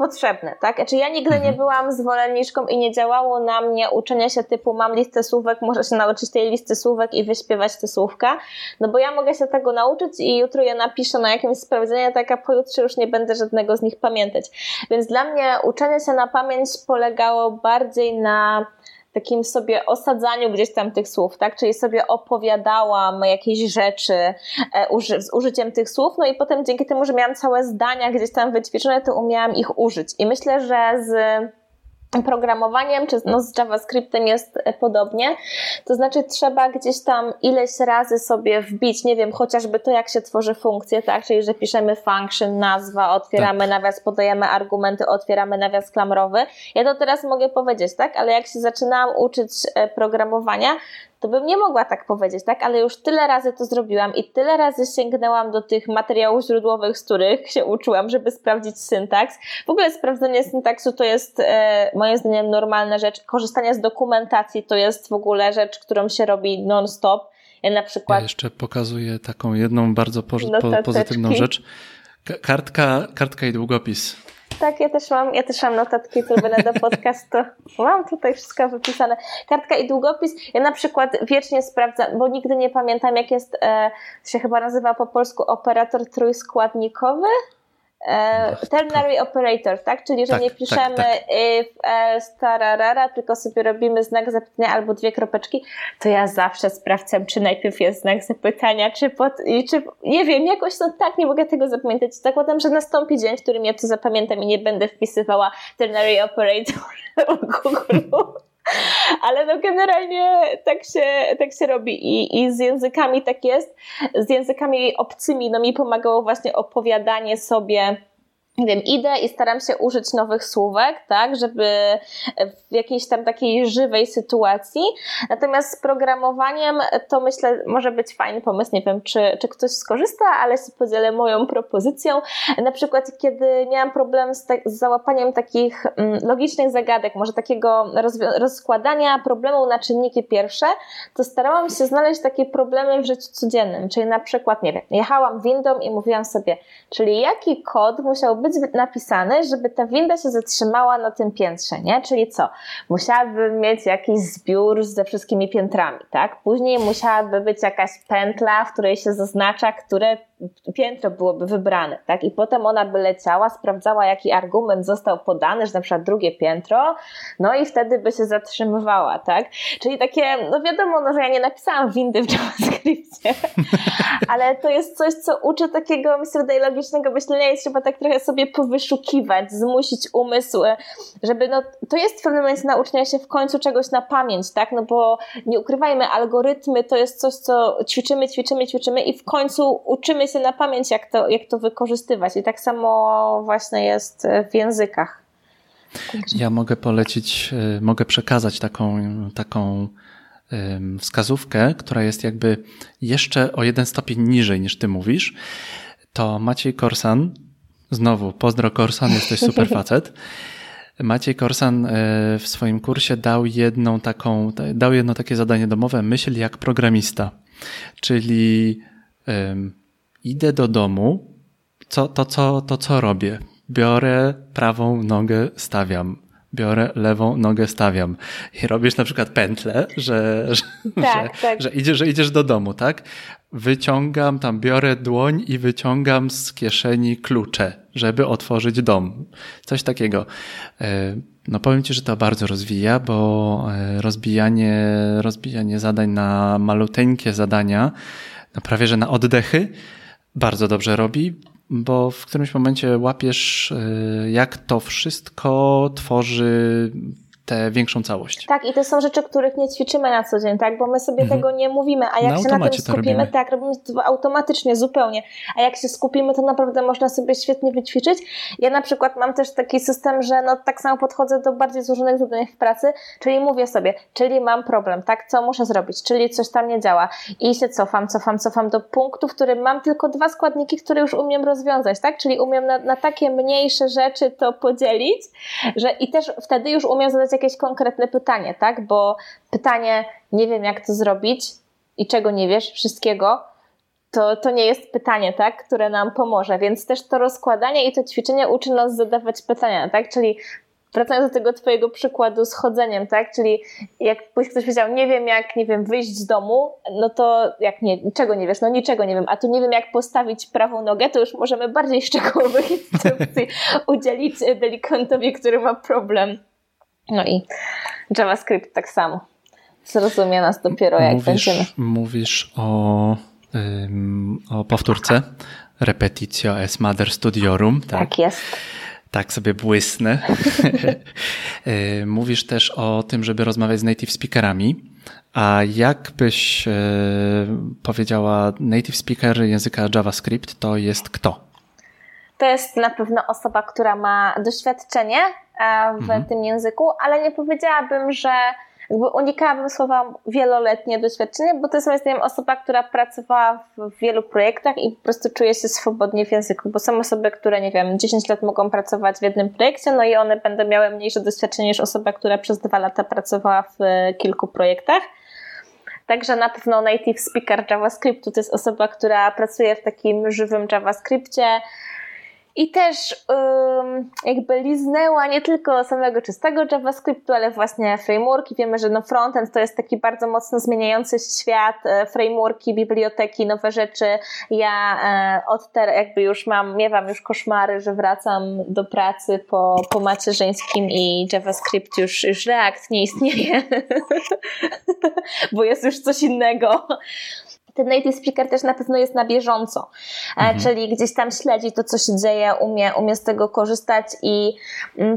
potrzebne, tak? Znaczy ja nigdy nie byłam zwolenniczką i nie działało na mnie uczenie się typu mam listę słówek, muszę się nauczyć tej listy słówek i wyśpiewać te słówka, no bo ja mogę się tego nauczyć i jutro je napiszę na jakimś sprawdzeniu, tak, a pojutrze już nie będę żadnego z nich pamiętać. Więc dla mnie uczenie się na pamięć polegało bardziej na takim sobie osadzaniu gdzieś tam tych słów, tak? Czyli sobie opowiadałam jakieś rzeczy z użyciem tych słów, no i potem dzięki temu, że miałam całe zdania gdzieś tam wyćwiczone, to umiałam ich użyć. I myślę, że z programowaniem, czy z JavaScriptem jest podobnie, to znaczy trzeba gdzieś tam ileś razy sobie wbić, nie wiem, chociażby to jak się tworzy funkcje, tak, czyli że piszemy function, nazwa, otwieramy nawias, podajemy argumenty, otwieramy nawias klamrowy. Ja to teraz mogę powiedzieć, tak, ale jak się zaczynałam uczyć programowania, to bym nie mogła tak powiedzieć, tak, ale już tyle razy to zrobiłam i tyle razy sięgnęłam do tych materiałów źródłowych, z których się uczyłam, żeby sprawdzić syntaks. W ogóle sprawdzenie syntaksu to jest moim zdaniem normalna rzecz. Korzystanie z dokumentacji to jest w ogóle rzecz, którą się robi non-stop. Ja na przykład... Ja jeszcze pokazuję taką jedną bardzo pozytywną rzecz. Kartka i długopis. Tak, ja też mam notatki, które będę do podcastu. Mam tutaj wszystko wypisane. Kartka i długopis. Ja na przykład wiecznie sprawdzam, bo nigdy nie pamiętam, jak jest, się chyba nazywa po polsku operator trójskładnikowy. Ternary operator, tak? Czyli, że nie piszemy if, else, tararara, tylko sobie robimy znak zapytania albo 2 kropeczki, to ja zawsze sprawdzam, czy najpierw jest znak zapytania, czy nie wiem, jakoś to tak, nie mogę tego zapamiętać. Zakładam, że nastąpi dzień, w którym ja to zapamiętam i nie będę wpisywała ternary operator w Google. Ale no generalnie tak się robi i z językami tak jest, z językami obcymi, no mi pomagało właśnie opowiadanie sobie, nie wiem, idę i staram się użyć nowych słówek, tak, żeby w jakiejś tam takiej żywej sytuacji, natomiast z programowaniem to myślę może być fajny pomysł, nie wiem czy ktoś skorzysta, ale się podzielę moją propozycją, na przykład kiedy miałam problem z załapaniem takich logicznych zagadek, może takiego rozkładania problemu na czynniki pierwsze, to starałam się znaleźć takie problemy w życiu codziennym, czyli na przykład, nie wiem, jechałam windą i mówiłam sobie, czyli jaki kod musiał być napisane, żeby ta winda się zatrzymała na tym piętrze, nie? Czyli co? Musiałabym mieć jakiś zbiór ze wszystkimi piętrami, tak? Później musiałaby być jakaś pętla, w której się zaznacza, które piętro byłoby wybrane, tak? I potem ona by leciała, sprawdzała, jaki argument został podany, że na przykład drugie piętro, no i wtedy by się zatrzymywała, tak? Czyli takie, no wiadomo, no, że ja nie napisałam windy w JavaScriptie, ale to jest coś, co uczy takiego, myślę, logicznego myślenia i trzeba tak trochę sobie powyszukiwać, zmusić umysł, żeby, no, to jest w pewnym momencie nauczenia się w końcu czegoś na pamięć, tak? No bo nie ukrywajmy, algorytmy to jest coś, co ćwiczymy i w końcu uczymy się na pamięć, jak to wykorzystywać. I tak samo właśnie jest w językach. Ja mogę przekazać taką wskazówkę, która jest jakby jeszcze o jeden stopień niżej niż ty mówisz. To Maciej Korsan, znowu pozdro Korsan, jesteś super facet. Maciej Korsan w swoim kursie dał jedno takie zadanie domowe, myśl jak programista. Czyli idę do domu, co robię? Biorę prawą nogę, stawiam. Biorę lewą nogę, stawiam. I robisz na przykład pętlę, że idziesz do domu, tak? Wyciągam, tam biorę dłoń i wyciągam z kieszeni klucze, żeby otworzyć dom. Coś takiego. No powiem ci, że to bardzo rozwija, bo rozbijanie zadań na maluteńkie zadania, no prawie że na oddechy, bardzo dobrze robi, bo w którymś momencie łapiesz, jak to wszystko tworzy tę większą całość. Tak, i to są rzeczy, których nie ćwiczymy na co dzień, tak? Bo my sobie tego nie mówimy, a jak się na tym skupimy, tak, robimy to automatycznie, zupełnie, a jak się skupimy, to naprawdę można sobie świetnie wyćwiczyć. Ja na przykład mam też taki system, że no tak samo podchodzę do bardziej złożonych zadań w pracy, czyli mówię sobie, czyli mam problem, tak? Co muszę zrobić? Czyli coś tam nie działa. I się cofam do punktu, w którym mam tylko dwa składniki, które już umiem rozwiązać, tak? Czyli umiem na takie mniejsze rzeczy to podzielić, że i też wtedy już umiem zadać jakieś konkretne pytanie, tak? Bo pytanie, nie wiem jak to zrobić i czego nie wiesz, wszystkiego, to nie jest pytanie, tak? Które nam pomoże, więc też to rozkładanie i to ćwiczenie uczy nas zadawać pytania, tak? Czyli wracając do tego twojego przykładu z chodzeniem, tak? Czyli jak ktoś powiedział, nie wiem, wyjść z domu, no to czego nie wiesz? No niczego nie wiem. A tu nie wiem, jak postawić prawą nogę, to już możemy bardziej szczegółowych instrukcji udzielić delikwentowi, który ma problem. No i JavaScript tak samo. Zrozumie nas dopiero jak będziemy. Mówisz o powtórce. Repetitio est mater studiorum. Tak, tak jest. Tak sobie błysnę. Mówisz też o tym, żeby rozmawiać z native speakerami. A jak byś powiedziała, native speaker języka JavaScript to jest kto? To jest na pewno osoba, która ma doświadczenie w tym języku, ale nie powiedziałabym, że unikałabym słowa wieloletnie doświadczenie, bo to jest moim zdaniem osoba, która pracowała w wielu projektach i po prostu czuje się swobodnie w języku, bo są osoby, które 10 lat mogą pracować w jednym projekcie, no i one będą miały mniejsze doświadczenie niż osoba, która przez 2 lata pracowała w kilku projektach. Także na pewno native speaker JavaScriptu to jest osoba, która pracuje w takim żywym JavaScriptie, i też jakby liznęła nie tylko samego czystego JavaScriptu, ale właśnie frameworki. Wiemy, że no frontend to jest taki bardzo mocno zmieniający świat, frameworki, biblioteki, nowe rzeczy. Ja od teraz jakby już miewam już koszmary, że wracam do pracy po macierzyńskim i JavaScript już React nie istnieje, bo jest już coś innego. Ten native speaker też na pewno jest na bieżąco, czyli gdzieś tam śledzi to, co się dzieje, umie z tego korzystać i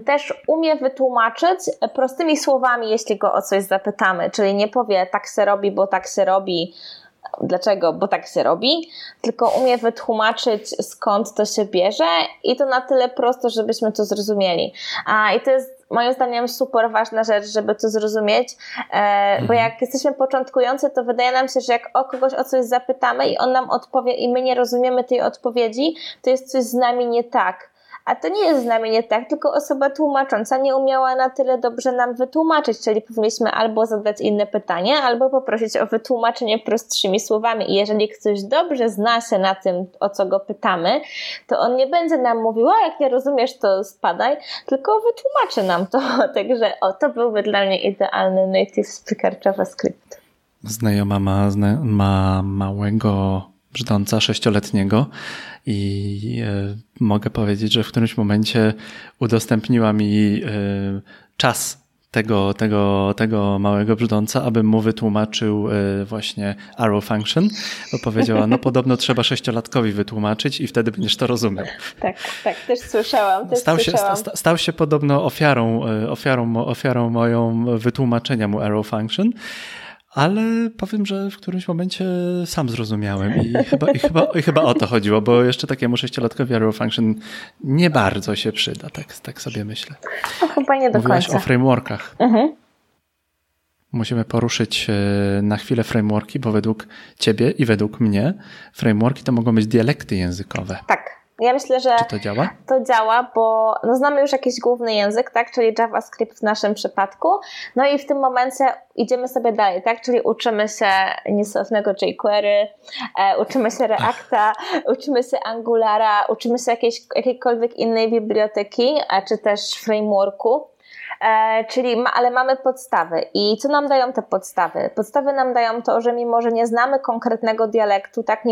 też umie wytłumaczyć prostymi słowami, jeśli go o coś zapytamy, czyli nie powie tak się robi, bo tak się robi, dlaczego, bo tak się robi, tylko umie wytłumaczyć, skąd to się bierze i to na tyle prosto, żebyśmy to zrozumieli. I to jest moim zdaniem super ważna rzecz, żeby to zrozumieć, bo jak jesteśmy początkujący, to wydaje nam się, że jak o kogoś o coś zapytamy i on nam odpowie i my nie rozumiemy tej odpowiedzi, to jest coś z nami nie tak. A to nie jest z nami nie tak, tylko osoba tłumacząca nie umiała na tyle dobrze nam wytłumaczyć, czyli powinniśmy albo zadać inne pytanie, albo poprosić o wytłumaczenie prostszymi słowami. I jeżeli ktoś dobrze zna się na tym, o co go pytamy, to on nie będzie nam mówił, jak nie rozumiesz, to spadaj, tylko wytłumaczy nam to. Także to byłby dla mnie idealny native speaker JavaScript. Znajoma ma małego brzdąca sześcioletniego i mogę powiedzieć, że w którymś momencie udostępniła mi czas tego małego brzdąca, abym mu wytłumaczył właśnie arrow function, bo powiedziała, no podobno trzeba sześciolatkowi wytłumaczyć i wtedy będziesz to rozumiał. Tak, tak, też słyszałam. Stał się podobno ofiarą moją wytłumaczenia mu arrow function, ale powiem, że w którymś momencie sam zrozumiałem i chyba o to chodziło, bo jeszcze takiemu sześciolatkowi arrow function nie bardzo się przyda, tak sobie myślę. No, chyba nie do końca. Mówiłaś o frameworkach. Mhm. Musimy poruszyć na chwilę frameworki, bo według ciebie i według mnie frameworki to mogą być dialekty językowe. Tak. Ja myślę, że czy to działa? To działa, bo no znamy już jakiś główny język, tak? Czyli JavaScript w naszym przypadku. No i w tym momencie idziemy sobie dalej, tak? Czyli uczymy się niesławnego jQuery, uczymy się Reacta, uczymy się Angulara, uczymy się jakiejkolwiek innej biblioteki, czy też frameworku. Ale mamy podstawy. I co nam dają te podstawy? Podstawy nam dają to, że mimo, że nie znamy konkretnego dialektu, tak,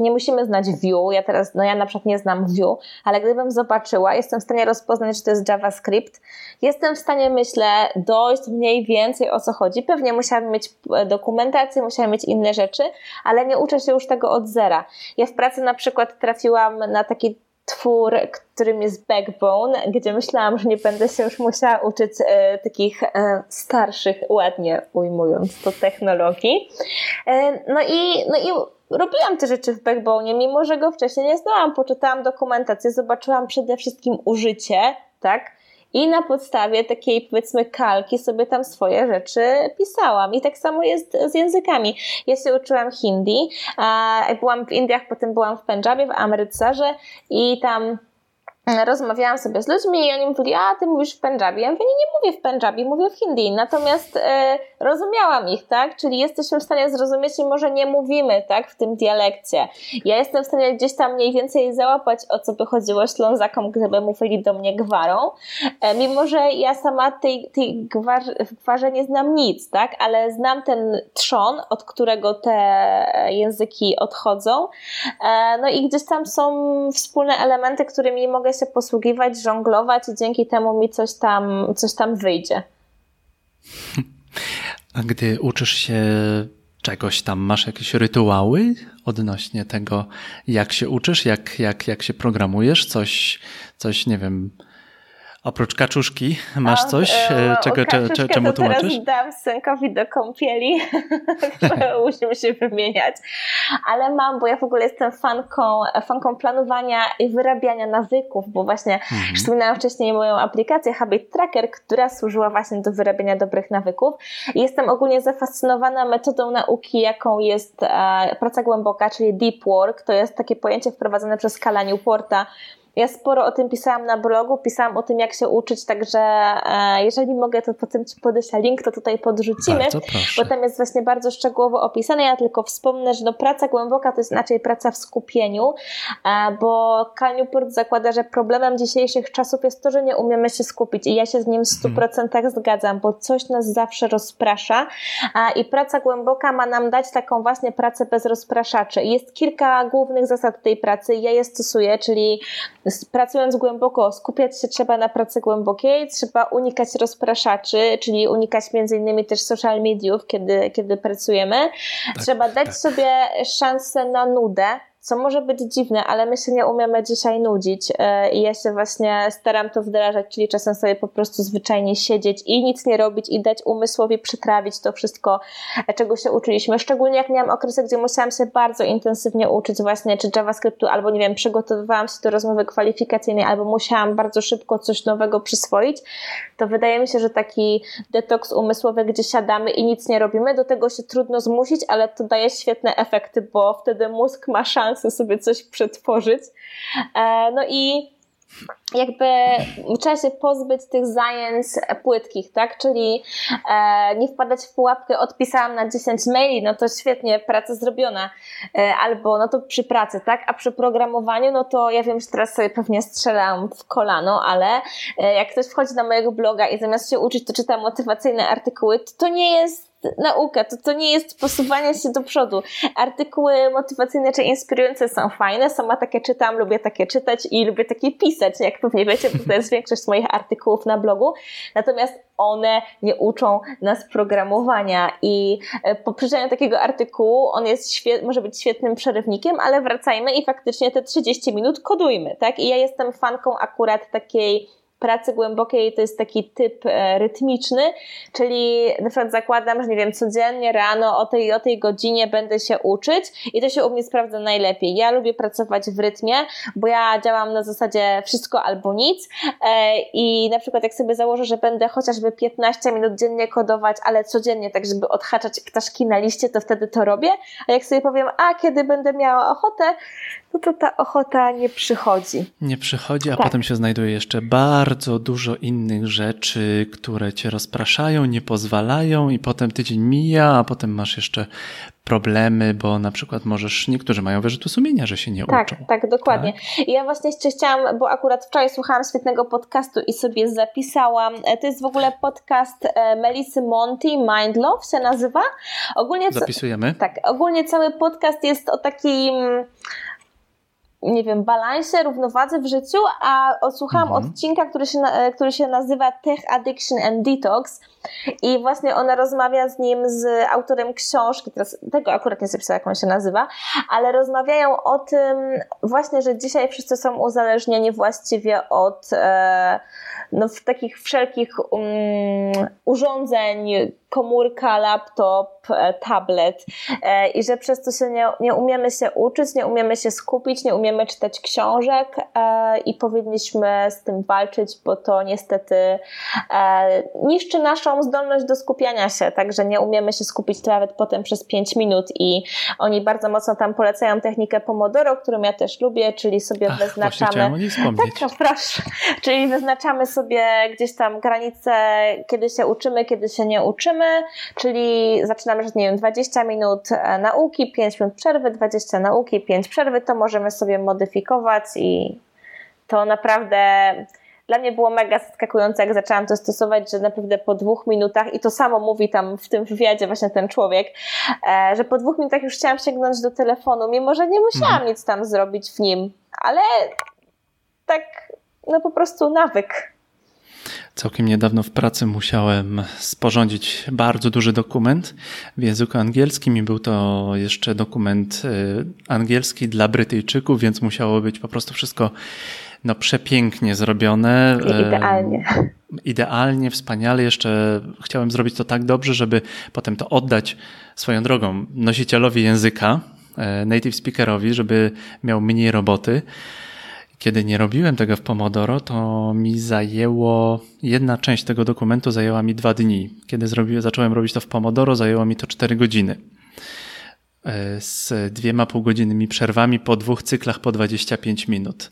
nie musimy znać Vue. Ja na przykład nie znam Vue, ale gdybym zobaczyła, jestem w stanie rozpoznać, że to jest JavaScript. Jestem w stanie, myślę, dojść mniej więcej o co chodzi. Pewnie musiałabym mieć dokumentację, musiałam mieć inne rzeczy, ale nie uczę się już tego od zera. Ja w pracy na przykład trafiłam na taki twór, którym jest Backbone, gdzie myślałam, że nie będę się już musiała uczyć takich starszych, ładnie ujmując to, technologii. No i robiłam te rzeczy w Backbone, mimo że go wcześniej nie znałam. Poczytałam dokumentację, zobaczyłam przede wszystkim użycie, tak? I na podstawie takiej, powiedzmy, kalki sobie tam swoje rzeczy pisałam. I tak samo jest z językami. Ja się uczyłam hindi, byłam w Indiach, potem byłam w Pendżabie, w Amrytszarze i tam rozmawiałam sobie z ludźmi i oni mówili, a ty mówisz w Pendżabie. Ja mówię, nie mówię w Pendżabie, mówię w hindi. Natomiast rozumiałam ich, tak? Czyli jesteśmy w stanie zrozumieć, mimo że nie mówimy, tak? W tym dialekcie. Ja jestem w stanie gdzieś tam mniej więcej załapać, o co by chodziło Ślązakom, gdyby mówili do mnie gwarą. Mimo że ja sama w gwarze nie znam nic, tak? Ale znam ten trzon, od którego te języki odchodzą. No i gdzieś tam są wspólne elementy, którymi mogę się posługiwać, żonglować i dzięki temu mi coś tam wyjdzie. A gdy uczysz się czegoś tam, masz jakieś rytuały odnośnie tego, jak się uczysz, jak się programujesz, coś nie wiem, oprócz kaczuszki masz coś, czemu tłumaczysz? Teraz dam synkowi do kąpieli, musimy się wymieniać, ale bo ja w ogóle jestem fanką planowania i wyrabiania nawyków, bo właśnie wspominałam wcześniej moją aplikację Habit Tracker, która służyła właśnie do wyrabiania dobrych nawyków. Jestem ogólnie zafascynowana metodą nauki, jaką jest praca głęboka, czyli deep work. To jest takie pojęcie wprowadzone przez Cala Newporta. Ja sporo o tym pisałam na blogu, pisałam o tym, jak się uczyć, także jeżeli mogę, to potem Ci podeślę link, to tutaj podrzucimy, bo tam jest właśnie bardzo szczegółowo opisane. Ja tylko wspomnę, że praca głęboka to jest inaczej praca w skupieniu, bo Cal Newport zakłada, że problemem dzisiejszych czasów jest to, że nie umiemy się skupić i ja się z nim w 100% zgadzam, bo coś nas zawsze rozprasza i praca głęboka ma nam dać taką właśnie pracę bez rozpraszaczy. Jest kilka głównych zasad tej pracy, ja je stosuję, czyli pracując głęboko, skupiać się trzeba na pracy głębokiej, trzeba unikać rozpraszaczy, czyli unikać m.in. też social mediów, kiedy pracujemy. Tak, trzeba dać sobie szansę na nudę, co może być dziwne, ale my się nie umiemy dzisiaj nudzić i ja się właśnie staram to wdrażać, czyli czasem sobie po prostu zwyczajnie siedzieć i nic nie robić i dać umysłowi przetrawić to wszystko, czego się uczyliśmy. Szczególnie jak miałam okresy, gdzie musiałam się bardzo intensywnie uczyć właśnie czy JavaScriptu, albo nie wiem, przygotowywałam się do rozmowy kwalifikacyjnej, albo musiałam bardzo szybko coś nowego przyswoić, to wydaje mi się, że taki detoks umysłowy, gdzie siadamy i nic nie robimy, do tego się trudno zmusić, ale to daje świetne efekty, bo wtedy mózg ma szansę sobie coś przetworzyć. No i jakby trzeba się pozbyć tych zajęć płytkich, tak? Czyli nie wpadać w pułapkę, odpisałam na 10 maili, no to świetnie, praca zrobiona, albo no to przy pracy, tak? A przy programowaniu, no to ja wiem, że teraz sobie pewnie strzelam w kolano, ale jak ktoś wchodzi na mojego bloga i zamiast się uczyć, to czyta motywacyjne artykuły, to nie jest nauka, to nie jest posuwanie się do przodu. Artykuły motywacyjne czy inspirujące są fajne, sama takie czytam, lubię takie czytać i lubię takie pisać, jak pewnie wiecie, bo to jest większość moich artykułów na blogu, natomiast one nie uczą nas programowania i po przeczytaniu takiego artykułu on jest może być świetnym przerywnikiem, ale wracajmy i faktycznie te 30 minut kodujmy, tak? I ja jestem fanką akurat takiej pracy głębokiej, to jest taki typ rytmiczny, czyli na przykład zakładam, że nie wiem, codziennie rano o tej godzinie będę się uczyć i to się u mnie sprawdza najlepiej. Ja lubię pracować w rytmie, bo ja działam na zasadzie wszystko albo nic i na przykład jak sobie założę, że będę chociażby 15 minut dziennie kodować, ale codziennie, tak żeby odhaczać ptaszki na liście, to wtedy to robię, a jak sobie powiem, kiedy będę miała ochotę, no to ta ochota nie przychodzi. Nie przychodzi, a tak. Potem się znajduje jeszcze bardzo dużo innych rzeczy, które cię rozpraszają, nie pozwalają i potem tydzień mija, a potem masz jeszcze problemy, bo na przykład niektórzy mają wyrzuty sumienia, że się nie uczą. Tak, dokładnie. Tak? Ja właśnie jeszcze chciałam, bo akurat wczoraj słuchałam świetnego podcastu i sobie zapisałam, to jest w ogóle podcast Melissy Monty, Mind Love się nazywa. Ogólnie zapisujemy. Tak, ogólnie cały podcast jest o takim balansie, równowadze w życiu, a odsłuchałam odcinka, który się nazywa Tech Addiction and Detox i właśnie ona rozmawia z nim, z autorem książki, teraz tego akurat nie zapisałam, jak on się nazywa, ale rozmawiają o tym właśnie, że dzisiaj wszyscy są uzależnieni właściwie od takich wszelkich urządzeń, komórka, laptop, tablet i że przez to się nie umiemy się uczyć, nie umiemy się skupić, nie umiemy czytać książek i powinniśmy z tym walczyć, bo to niestety niszczy naszą zdolność do skupiania się, także nie umiemy się skupić nawet potem przez 5 minut i oni bardzo mocno tam polecają technikę Pomodoro, którą ja też lubię, czyli sobie wyznaczamy sobie gdzieś tam granice, kiedy się uczymy, kiedy się nie uczymy, czyli zaczynamy, że 20 minut nauki, 5 minut przerwy, 20 nauki, 5 przerwy, to możemy sobie modyfikować i to naprawdę dla mnie było mega zaskakujące, jak zaczęłam to stosować, że naprawdę po 2 minutach, i to samo mówi tam w tym wywiadzie właśnie ten człowiek, że po 2 minutach już chciałam sięgnąć do telefonu, mimo że nie musiałam nic tam zrobić w nim, ale tak po prostu nawyk. Całkiem niedawno w pracy musiałem sporządzić bardzo duży dokument w języku angielskim i był to jeszcze dokument angielski dla Brytyjczyków, więc musiało być po prostu wszystko przepięknie zrobione. Idealnie, wspaniale. Jeszcze chciałem zrobić to tak dobrze, żeby potem to oddać swoją drogą nosicielowi języka, native speakerowi, żeby miał mniej roboty. Kiedy nie robiłem tego w Pomodoro, to mi zajęło, jedna część tego dokumentu zajęła mi 2 dni. Kiedy zacząłem robić to w Pomodoro, zajęło mi to 4 godziny. Z 2,5-godzinnymi przerwami po 2 cyklach po 25 minut.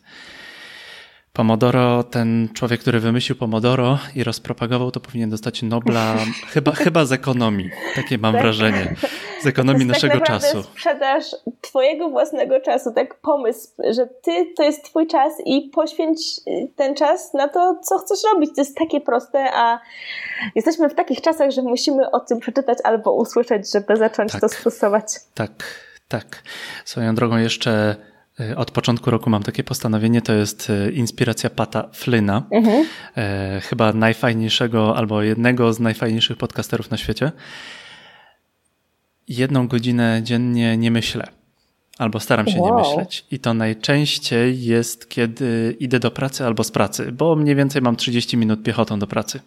Pomodoro, ten człowiek, który wymyślił Pomodoro i rozpropagował, to powinien dostać Nobla chyba z ekonomii. Takie mam wrażenie. Z ekonomii naszego czasu. Sprzedaż twojego własnego czasu, pomysł, że to jest twój czas i poświęć ten czas na to, co chcesz robić. To jest takie proste, a jesteśmy w takich czasach, że musimy o tym przeczytać albo usłyszeć, żeby zacząć to stosować. Tak. Swoją drogą jeszcze od początku roku mam takie postanowienie, to jest inspiracja Pata Flynna, chyba najfajniejszego albo jednego z najfajniejszych podcasterów na świecie. 1 godzinę dziennie nie myślę, albo staram się nie myśleć i to najczęściej jest, kiedy idę do pracy albo z pracy, bo mniej więcej mam 30 minut piechotą do pracy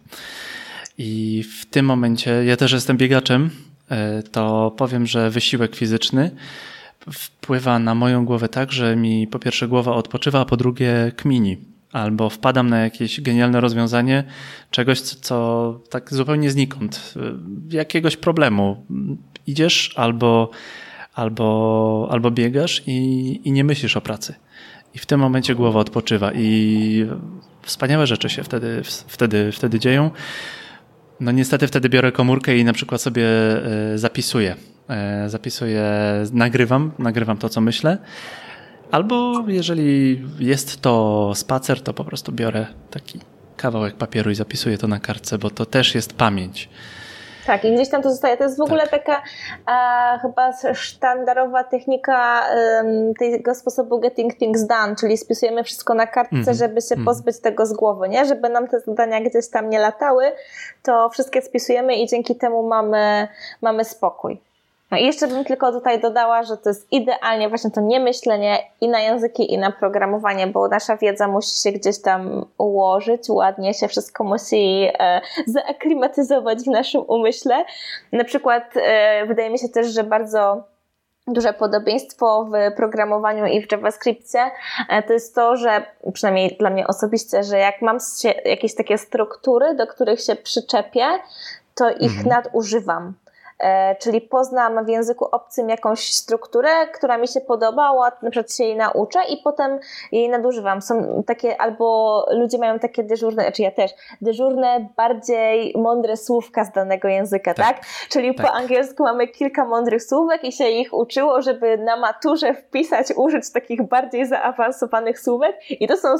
i w tym momencie, ja też jestem biegaczem, to powiem, że wysiłek fizyczny wpływa na moją głowę tak, że mi po pierwsze głowa odpoczywa, a po drugie kmini. Albo wpadam na jakieś genialne rozwiązanie czegoś, co tak zupełnie znikąd. Jakiegoś problemu. Idziesz albo biegasz i nie myślisz o pracy. I w tym momencie głowa odpoczywa. I wspaniałe rzeczy się wtedy dzieją. Niestety wtedy biorę komórkę i na przykład sobie zapisuję, nagrywam to, co myślę. Albo jeżeli jest to spacer, to po prostu biorę taki kawałek papieru i zapisuję to na kartce, bo to też jest pamięć. Tak, i gdzieś tam to zostaje. To jest w ogóle taka chyba sztandarowa technika tego sposobu getting things done, czyli spisujemy wszystko na kartce, żeby się pozbyć tego z głowy, nie? Żeby nam te zadania gdzieś tam nie latały, to wszystkie spisujemy i dzięki temu mamy spokój. No i jeszcze bym tylko tutaj dodała, że to jest idealnie właśnie to nie myślenie i na języki, i na programowanie, bo nasza wiedza musi się gdzieś tam ułożyć, ładnie się wszystko musi zaaklimatyzować w naszym umyśle. Na przykład wydaje mi się też, że bardzo duże podobieństwo w programowaniu i w JavaScriptie to jest to, że przynajmniej dla mnie osobiście, że jak mam jakieś takie struktury, do których się przyczepię, to ich nadużywam. Czyli poznam w języku obcym jakąś strukturę, która mi się podobała, na przykład się jej nauczę i potem jej nadużywam. Są takie, albo ludzie mają takie dyżurne, znaczy ja też, dyżurne, bardziej mądre słówka z danego języka, tak? Czyli po angielsku mamy kilka mądrych słówek i się ich uczyło, żeby na maturze wpisać, użyć takich bardziej zaawansowanych słówek i to są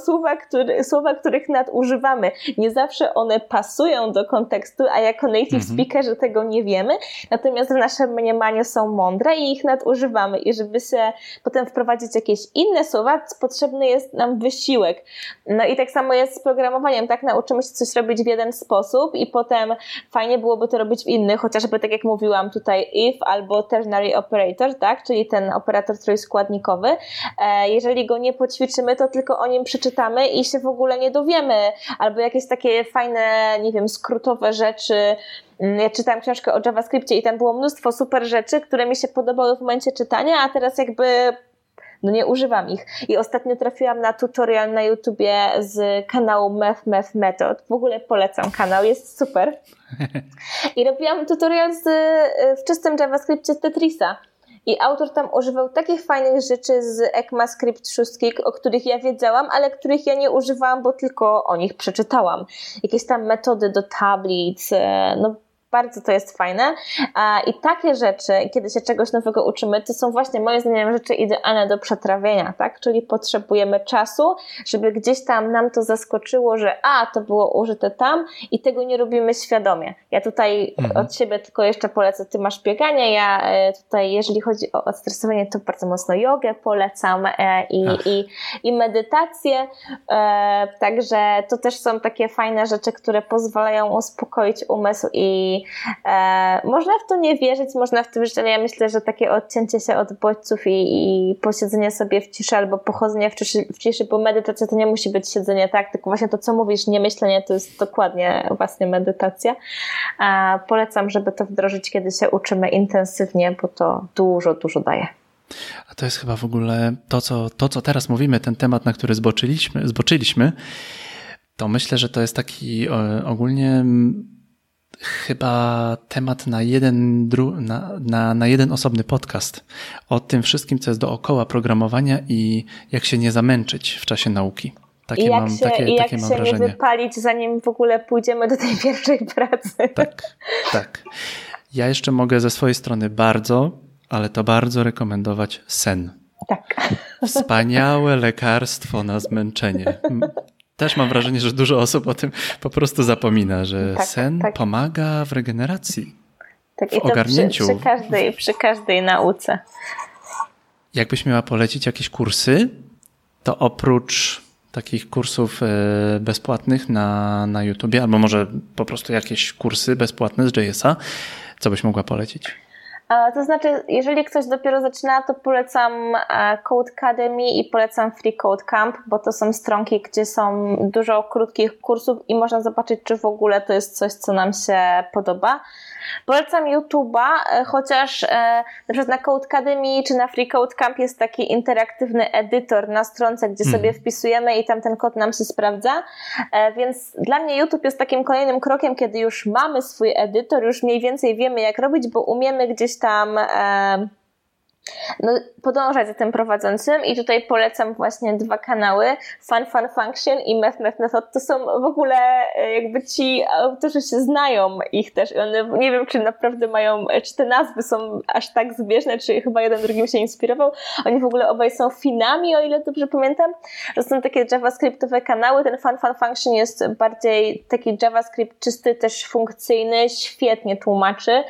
słowa, których nadużywamy. Nie zawsze one pasują do kontekstu, a jako native speakerzy tego nie wiemy. Natomiast w naszym mniemaniu są mądre i ich nadużywamy i żeby się potem wprowadzić jakieś inne słowa, potrzebny jest nam wysiłek. No i tak samo jest z programowaniem, tak? Nauczymy się coś robić w jeden sposób i potem fajnie byłoby to robić w inny, chociażby tak jak mówiłam tutaj if albo ternary operator, tak? Czyli ten operator trójskładnikowy. Jeżeli go nie poćwiczymy, to tylko o nim przeczytamy i się w ogóle nie dowiemy. Albo jakieś takie fajne, nie wiem, skrótowe rzeczy. Ja czytałam książkę o JavaScriptie i tam było mnóstwo super rzeczy, które mi się podobały w momencie czytania, a teraz jakby nie używam ich. I ostatnio trafiłam na tutorial na YouTubie z kanału Math Method. W ogóle polecam kanał, jest super. I robiłam tutorial w czystym JavaScriptie z Tetrisa. I autor tam używał takich fajnych rzeczy z ECMAScript 6, o których ja wiedziałam, ale których ja nie używałam, bo tylko o nich przeczytałam. Jakieś tam metody do tablic, no bardzo to jest fajne. I takie rzeczy, kiedy się czegoś nowego uczymy, to są właśnie moim zdaniem rzeczy idealne do przetrawienia, tak? Czyli potrzebujemy czasu, żeby gdzieś tam nam to zaskoczyło, że to było użyte tam i tego nie robimy świadomie. Ja tutaj od siebie tylko jeszcze polecę, ty masz bieganie, ja tutaj jeżeli chodzi o odstresowanie, to bardzo mocno jogę polecam i medytację. Także to też są takie fajne rzeczy, które pozwalają uspokoić umysł i można w to nie wierzyć, można w to wierzyć, ale ja myślę, że takie odcięcie się od bodźców i posiedzenie sobie w ciszy albo pochodzenie w ciszy, bo medytacja to nie musi być siedzenie, tak? Tylko właśnie to, co mówisz, nie myślenie, to jest dokładnie właśnie medytacja. Polecam, żeby to wdrożyć, kiedy się uczymy intensywnie, bo to dużo, dużo daje. A to jest chyba w ogóle to, co teraz mówimy, ten temat, na który zboczyliśmy, to myślę, że to jest taki ogólnie chyba temat na jeden osobny podcast o tym wszystkim, co jest dookoła programowania i jak się nie zamęczyć w czasie nauki. Takie mam wrażenie. I jak się nie wypalić, zanim w ogóle pójdziemy do tej pierwszej pracy. Tak. Ja jeszcze mogę ze swojej strony bardzo rekomendować sen. Tak. Wspaniałe lekarstwo na zmęczenie. Też mam wrażenie, że dużo osób o tym po prostu zapomina, że sen pomaga w regeneracji, w ogarnięciu. Przy każdej nauce. Jakbyś miała polecić jakieś kursy, to oprócz takich kursów bezpłatnych na YouTubie, albo może po prostu jakieś kursy bezpłatne z JS-a, co byś mogła polecić? To znaczy, jeżeli ktoś dopiero zaczyna, to polecam Codecademy i polecam freeCodeCamp, bo to są stronki, gdzie są dużo krótkich kursów i można zobaczyć, czy w ogóle to jest coś, co nam się podoba. Polecam YouTube'a, chociaż na przykład na Codecademy czy na freeCodeCamp jest taki interaktywny edytor na stronce, gdzie sobie wpisujemy i tam ten kod nam się sprawdza, więc dla mnie YouTube jest takim kolejnym krokiem, kiedy już mamy swój edytor, już mniej więcej wiemy, jak robić, bo umiemy gdzieś tam No, podążać za tym prowadzącym i tutaj polecam właśnie dwa kanały, Fun Fun Function i Math Method. To są w ogóle jakby ci autorzy się znają ich też i one, nie wiem czy naprawdę mają, czy te nazwy są aż tak zbieżne, czy chyba jeden drugim się inspirował. Oni w ogóle obaj są Finami, o ile dobrze pamiętam. To są takie javascriptowe kanały, ten Fun Fun Function jest bardziej taki javascript czysty, też funkcyjny, świetnie tłumaczy,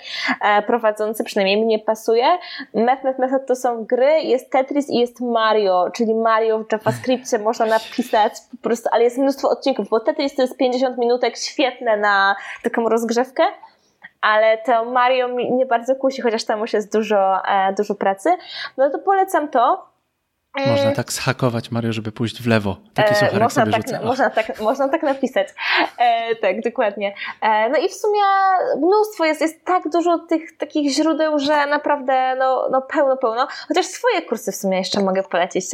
prowadzący przynajmniej mnie pasuje. Math Method to są gry, jest Tetris i jest Mario, czyli Mario w JavaScriptie można napisać po prostu, ale jest mnóstwo odcinków, bo Tetris to jest 50 minutek świetne na taką rozgrzewkę, ale to Mario mnie bardzo kusi, chociaż tam już jest dużo pracy. No to polecam to. Można tak zhakować, Mario, żeby pójść w lewo. Taki sucharek można sobie tak, rzucę. Można tak napisać. Tak, dokładnie. No i w sumie mnóstwo jest tak dużo tych takich źródeł, że naprawdę no pełno. Chociaż swoje kursy w sumie jeszcze mogę polecić.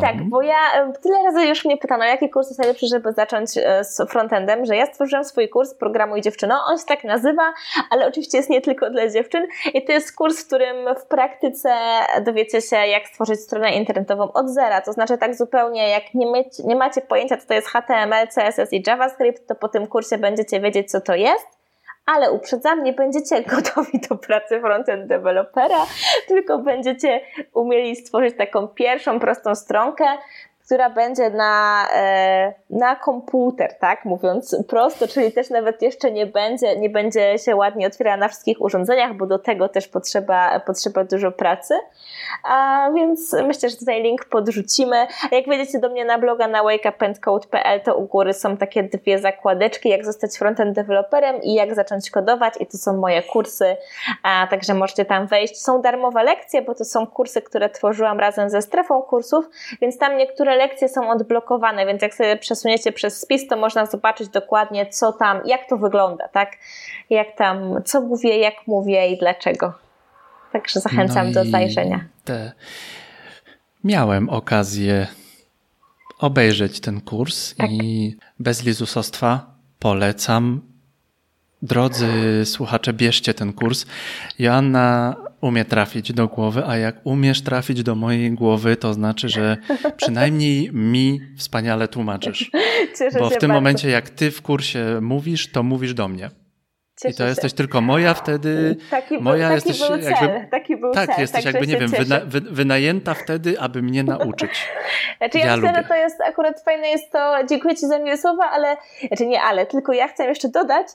Tak, bo ja tyle razy już mnie pytano, jakie kursy są najlepsze, żeby zacząć z frontendem, że ja stworzyłam swój kurs Programuj dziewczyno. On się tak nazywa, ale oczywiście jest nie tylko dla dziewczyn. I to jest kurs, w którym w praktyce dowiecie się, jak stworzyć stronę internetową od zera, to znaczy tak zupełnie jak nie macie pojęcia, co to jest HTML, CSS i JavaScript, to po tym kursie będziecie wiedzieć, co to jest, ale uprzedzam, nie będziecie gotowi do pracy frontend dewelopera, tylko będziecie umieli stworzyć taką pierwszą prostą stronkę, która będzie na komputer, tak mówiąc prosto, czyli też nawet jeszcze nie będzie się ładnie otwierała na wszystkich urządzeniach, bo do tego też potrzeba dużo pracy, więc myślę, że tutaj link podrzucimy. A jak wejdziecie do mnie na bloga na wakeupandcode.pl, to u góry są takie dwie zakładeczki, jak zostać frontend developerem i jak zacząć kodować, i to są moje kursy, także możecie tam wejść. Są darmowe lekcje, bo to są kursy, które tworzyłam razem ze strefą kursów, więc tam niektóre lekcje są odblokowane, więc jak sobie przesuniecie przez spis, to można zobaczyć dokładnie, co tam, jak to wygląda, tak? Jak tam, co mówię, jak mówię i dlaczego. Także zachęcam do zajrzenia. Miałem okazję obejrzeć ten kurs, tak. I bez lizusostwa polecam. Drodzy słuchacze, bierzcie ten kurs. Joanna umie trafić do głowy, a jak umiesz trafić do mojej głowy, to znaczy, że przynajmniej mi wspaniale tłumaczysz. Cieszę Bo w tym bardzo. Momencie, jak ty w kursie mówisz, to mówisz do mnie. Cieszę I to się. Jesteś tylko moja wtedy. Taki był cel. Jesteś tak, jakby, nie wiem, wynajęta wtedy, aby mnie nauczyć. Znaczy ja myślę, że to jest akurat fajne, jest to, dziękuję ci za miłe słowa, ale, znaczy nie ale, tylko ja chcę jeszcze dodać,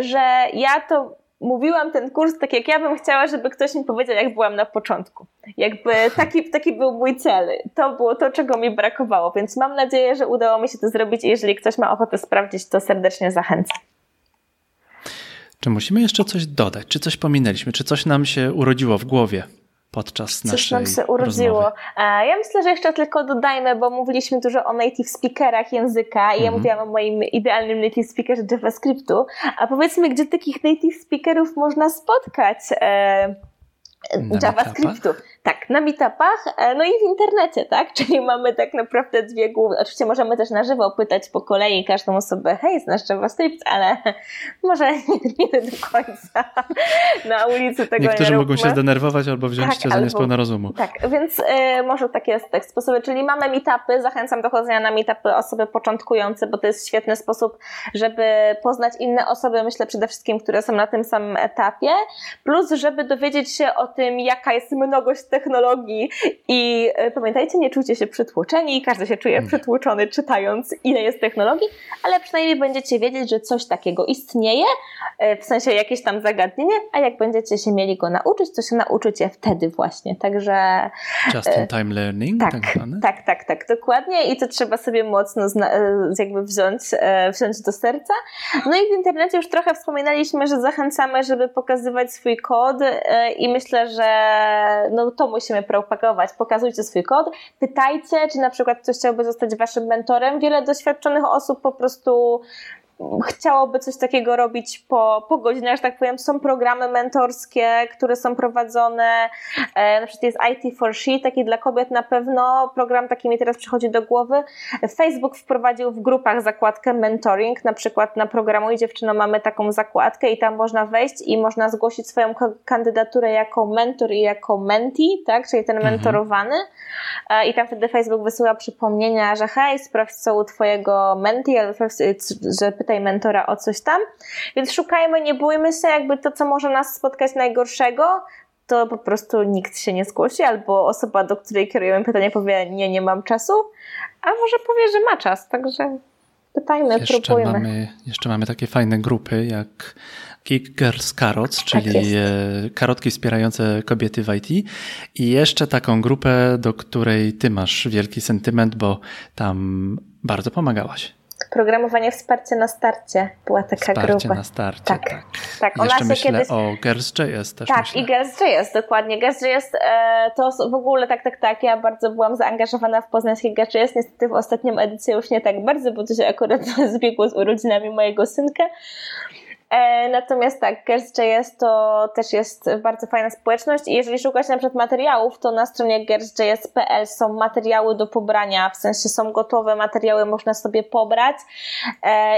że ja to mówiłam ten kurs tak, jak ja bym chciała, żeby ktoś mi powiedział, jak byłam na początku. Jakby taki był mój cel. To było to, czego mi brakowało, więc mam nadzieję, że udało mi się to zrobić i jeżeli ktoś ma ochotę sprawdzić, to serdecznie zachęcam. Czy musimy jeszcze coś dodać? Czy coś pominęliśmy? Czy coś nam się urodziło w głowie podczas naszej rozmowy? Coś nam się urodziło. Ja myślę, że jeszcze tylko dodajmy, bo mówiliśmy dużo o native speakerach języka i ja mówiłam o moim idealnym native speakerze JavaScriptu, a powiedzmy, gdzie takich native speakerów można spotkać? JavaScriptu. Tak, na meetupach, no i w internecie, tak? Czyli mamy tak naprawdę dwie główne. Oczywiście możemy też na żywo pytać po kolei każdą osobę, hej, znasz JavaScript, ale może nie do końca na ulicy tego niektórzy nie mogą się zdenerwować albo wziąć cię za niespełna rozumu. Tak, więc może takie sposoby, czyli mamy meetupy, zachęcam do chodzenia na meetupy osoby początkujące, bo to jest świetny sposób, żeby poznać inne osoby, myślę przede wszystkim, które są na tym samym etapie, plus żeby dowiedzieć się o tym, jaka jest mnogość technologii i pamiętajcie, nie czujcie się przytłoczeni, każdy się czuje przytłoczony czytając, ile jest technologii, ale przynajmniej będziecie wiedzieć, że coś takiego istnieje, w sensie jakieś tam zagadnienie, a jak będziecie się mieli go nauczyć, to się nauczycie wtedy właśnie, także... Just in time learning, tak zwane. Tak, dokładnie i to trzeba sobie mocno jakby wziąć do serca. No i w internecie już trochę wspominaliśmy, że zachęcamy, żeby pokazywać swój kod i myślę, że no to musimy propagować. Pokazujcie swój kod, pytajcie, czy na przykład ktoś chciałby zostać waszym mentorem. Wiele doświadczonych osób po prostu chciałoby coś takiego robić po godzinach, że tak powiem. Są programy mentorskie, które są prowadzone, na przykład jest IT4She, taki dla kobiet na pewno, program taki mi teraz przychodzi do głowy. Facebook wprowadził w grupach zakładkę mentoring, na przykład na Programuj dziewczyno mamy taką zakładkę i tam można wejść i można zgłosić swoją kandydaturę jako mentor i jako mentee, tak? Czyli ten mentorowany, i tam wtedy Facebook wysyła przypomnienia, że hej, sprawdź co u twojego mentee, albo że pytaj mentora o coś tam, więc szukajmy, nie bójmy się, jakby to, co może nas spotkać najgorszego, to po prostu nikt się nie zgłosi, albo osoba, do której kierujemy pytanie, powie nie mam czasu, a może powie, że ma czas, także pytajmy, próbujmy. Jeszcze mamy takie fajne grupy jak Geek Girls Carrots, czyli tak karotki wspierające kobiety w IT, i jeszcze taką grupę, do której ty masz wielki sentyment, bo tam bardzo pomagałaś. Programowanie Wsparcie na Starcie była taka grupa. Wsparcie na Starcie, tak. Jeszcze myślę kiedyś o Girls.JS też. Tak, myślę. I Girls.JS, dokładnie. Girls.JS to w ogóle tak. Ja bardzo byłam zaangażowana w poznańskich Girls.JS. Niestety w ostatnią edycję już nie tak bardzo, bo to się akurat zbiegło z urodzinami mojego synka. Natomiast tak, Girls.JS to też jest bardzo fajna społeczność i jeżeli szukać na przykład materiałów, to na stronie girls.js.pl są materiały do pobrania, w sensie są gotowe materiały, można sobie pobrać,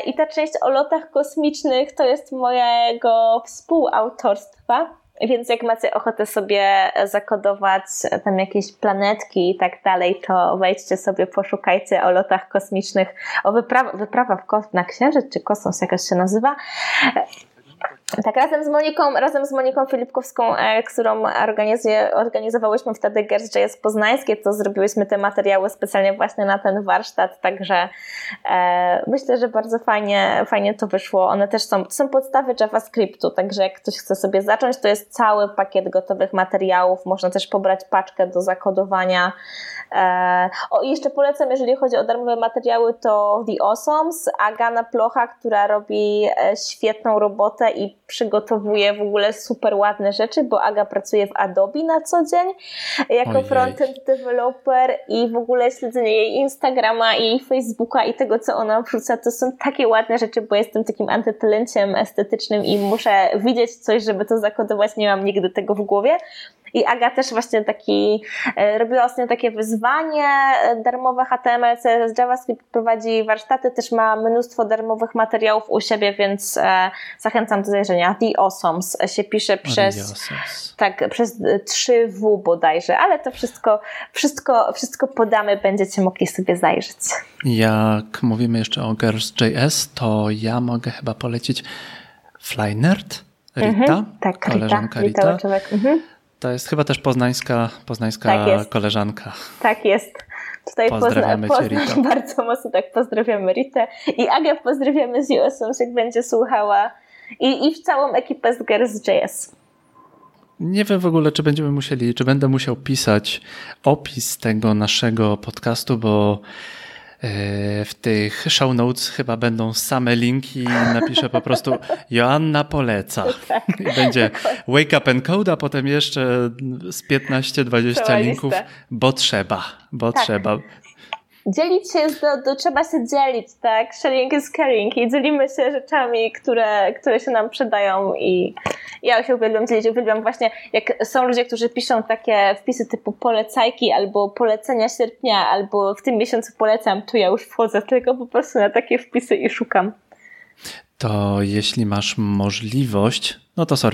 i ta część o lotach kosmicznych to jest mojego współautorstwa, więc jak macie ochotę sobie zakodować tam jakieś planetki i tak dalej, to wejdźcie sobie, poszukajcie o lotach kosmicznych, o wyprawa na Księżyc, czy kosmos jakoś się nazywa. Tak, razem z Moniką Filipkowską, którą organizowałyśmy wtedy Girls.JS Poznańskie, to zrobiłyśmy te materiały specjalnie właśnie na ten warsztat, także myślę, że bardzo fajnie to wyszło. One też są podstawy JavaScriptu, także jak ktoś chce sobie zacząć, to jest cały pakiet gotowych materiałów, można też pobrać paczkę do zakodowania. I jeszcze polecam, jeżeli chodzi o darmowe materiały, to The Awesome z Agana Plocha, która robi świetną robotę i przygotowuje w ogóle super ładne rzeczy, bo Aga pracuje w Adobe na co dzień jako frontend developer i w ogóle śledzenie jej Instagrama i jej Facebooka i tego, co ona wrzuca, to są takie ładne rzeczy, bo jestem takim antytalenciem estetycznym i muszę widzieć coś, żeby to zakodować, nie mam nigdy tego w głowie. I Aga też właśnie robiła ostatnio takie wyzwanie darmowe HTML, CSS, JavaScript, prowadzi warsztaty, też ma mnóstwo darmowych materiałów u siebie, więc zachęcam do zajrzenia. The Awesome się pisze przez 3W bodajże, ale to wszystko podamy, będziecie mogli sobie zajrzeć. Jak mówimy jeszcze o Girls.JS, to ja mogę chyba polecić Flynerd, Rita, koleżanka Rita. To jest chyba też poznańska koleżanka. Tak jest. Tutaj pozdrawiamy Cię, Rita. Bardzo mocno tak pozdrawiamy Ritę i Agę pozdrawiamy z US, jak będzie słuchała, i w całą ekipę z Girls.JS. Nie wiem w ogóle, czy będę musiał pisać opis tego naszego podcastu, bo w tych show notes chyba będą same linki i napiszę po prostu Joanna poleca. Tak. I będzie Wake Up and Code, a potem jeszcze z 15-20 linków, bo trzeba. Dzielić się trzeba się dzielić, tak? Sharing is caring i dzielimy się rzeczami, które się nam przydają, i ja się uwielbiam dzielić, uwielbiam właśnie, jak są ludzie, którzy piszą takie wpisy typu polecajki albo polecenia sierpnia, albo w tym miesiącu polecam, to ja już wchodzę tylko po prostu na takie wpisy i szukam. To jeśli masz możliwość,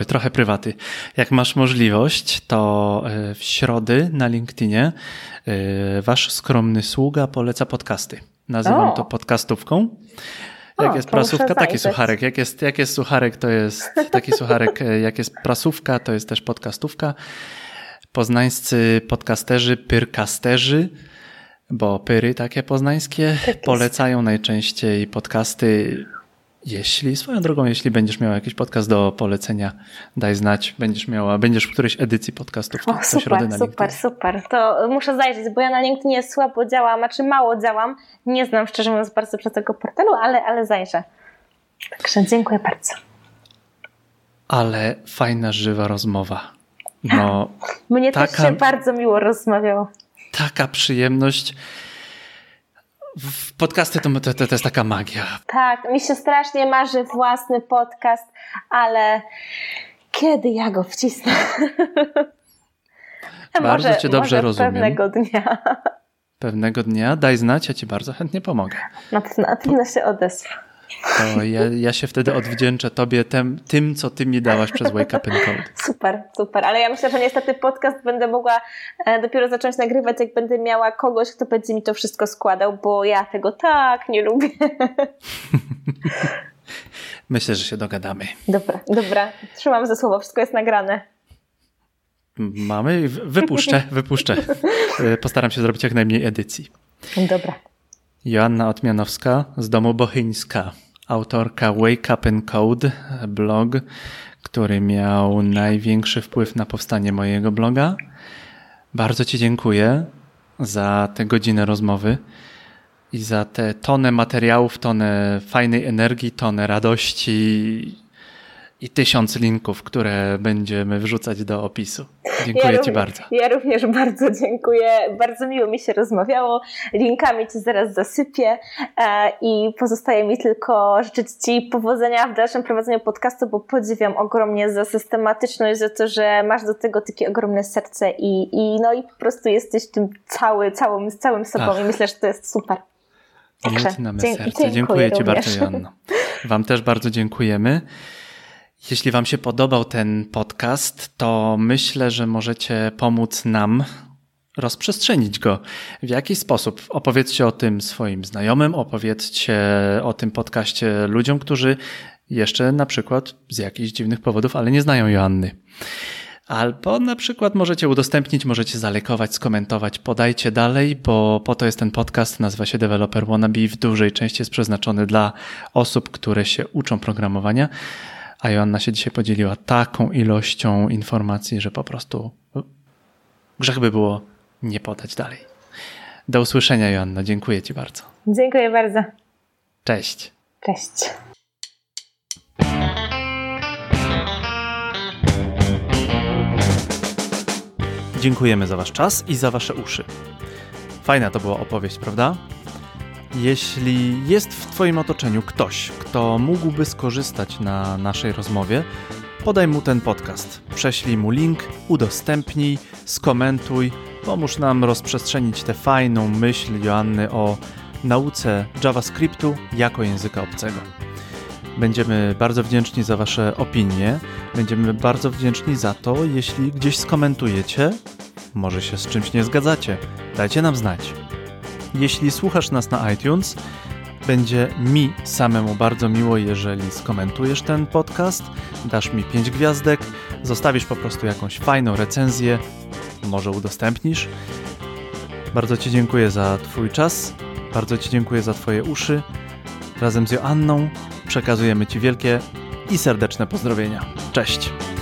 trochę prywaty. Jak masz możliwość, to w środę na LinkedInie wasz skromny sługa poleca podcasty. Nazywam to podcastówką. Jak jest prasówka, taki sucharek. Jak jest sucharek, to jest taki sucharek. Jak jest prasówka, to jest też podcastówka. Poznańscy podcasterzy, pyrkasterzy, bo pyry takie poznańskie, polecają najczęściej podcasty. Swoją drogą, jeśli będziesz miała jakiś podcast do polecenia, daj znać, będziesz w którejś edycji podcastów. Super, to muszę zajrzeć, bo ja na LinkedInie słabo działam, mało działam, nie znam szczerze mówiąc bardzo przez tego portalu, ale zajrzę. Także dziękuję bardzo. Ale fajna, żywa rozmowa. Mnie też się bardzo miło rozmawiało. Taka przyjemność. w podcasty to jest taka magia. Tak, mi się strasznie marzy własny podcast, ale kiedy ja go wcisnę? Bardzo cię dobrze rozumiem. Pewnego dnia. Pewnego dnia, daj znać, ja ci bardzo chętnie pomogę. Na pewno się odezwę. To ja się wtedy odwdzięczę tobie tym, co ty mi dałaś przez Wake Up and Code. Super, ale ja myślę, że niestety podcast będę mogła dopiero zacząć nagrywać, jak będę miała kogoś, kto będzie mi to wszystko składał, bo ja tego tak nie lubię. Myślę, że się dogadamy. Dobra, trzymam za słowo, wszystko jest nagrane. Mamy, wypuszczę. Postaram się zrobić jak najmniej edycji. Dobra. Joanna Otmianowska z domu Bochyńska, autorka Wake Up and Code, blog, który miał największy wpływ na powstanie mojego bloga. Bardzo ci dziękuję za tę godzinę rozmowy i za tę tonę materiałów, tonę fajnej energii, tonę radości i 1000 linków, które będziemy wrzucać do opisu. Dziękuję ci bardzo. Ja również bardzo dziękuję. Bardzo miło mi się rozmawiało. Linkami cię zaraz zasypię i pozostaje mi tylko życzyć ci powodzenia w dalszym prowadzeniu podcastu, bo podziwiam ogromnie za systematyczność, za to, że masz do tego takie ogromne serce i po prostu jesteś tym całym sobą. I myślę, że to jest super. Dziękuję ci bardzo, Joanno. Wam też bardzo dziękujemy. Jeśli wam się podobał ten podcast, to myślę, że możecie pomóc nam rozprzestrzenić go w jakiś sposób. Opowiedzcie o tym swoim znajomym, opowiedzcie o tym podcaście ludziom, którzy jeszcze na przykład z jakichś dziwnych powodów, ale nie znają Joanny. Albo na przykład możecie udostępnić, możecie zalajkować, skomentować, podajcie dalej, bo po to jest ten podcast, nazywa się Developer Wannabe i w dużej części jest przeznaczony dla osób, które się uczą programowania. A Joanna się dzisiaj podzieliła taką ilością informacji, że po prostu grzech by było nie podać dalej. Do usłyszenia, Joanna. Dziękuję ci bardzo. Dziękuję bardzo. Cześć. Cześć. Dziękujemy za wasz czas i za wasze uszy. Fajna to była opowieść, prawda? Jeśli jest w twoim otoczeniu ktoś, kto mógłby skorzystać na naszej rozmowie, podaj mu ten podcast, prześlij mu link, udostępnij, skomentuj, pomóż nam rozprzestrzenić tę fajną myśl Joanny o nauce JavaScriptu jako języka obcego. Będziemy bardzo wdzięczni za wasze opinie, będziemy bardzo wdzięczni za to, jeśli gdzieś skomentujecie, może się z czymś nie zgadzacie, dajcie nam znać. Jeśli słuchasz nas na iTunes, będzie mi samemu bardzo miło, jeżeli skomentujesz ten podcast, dasz mi 5 gwiazdek, zostawisz po prostu jakąś fajną recenzję, może udostępnisz. Bardzo ci dziękuję za twój czas, bardzo ci dziękuję za twoje uszy. Razem z Joanną przekazujemy ci wielkie i serdeczne pozdrowienia. Cześć!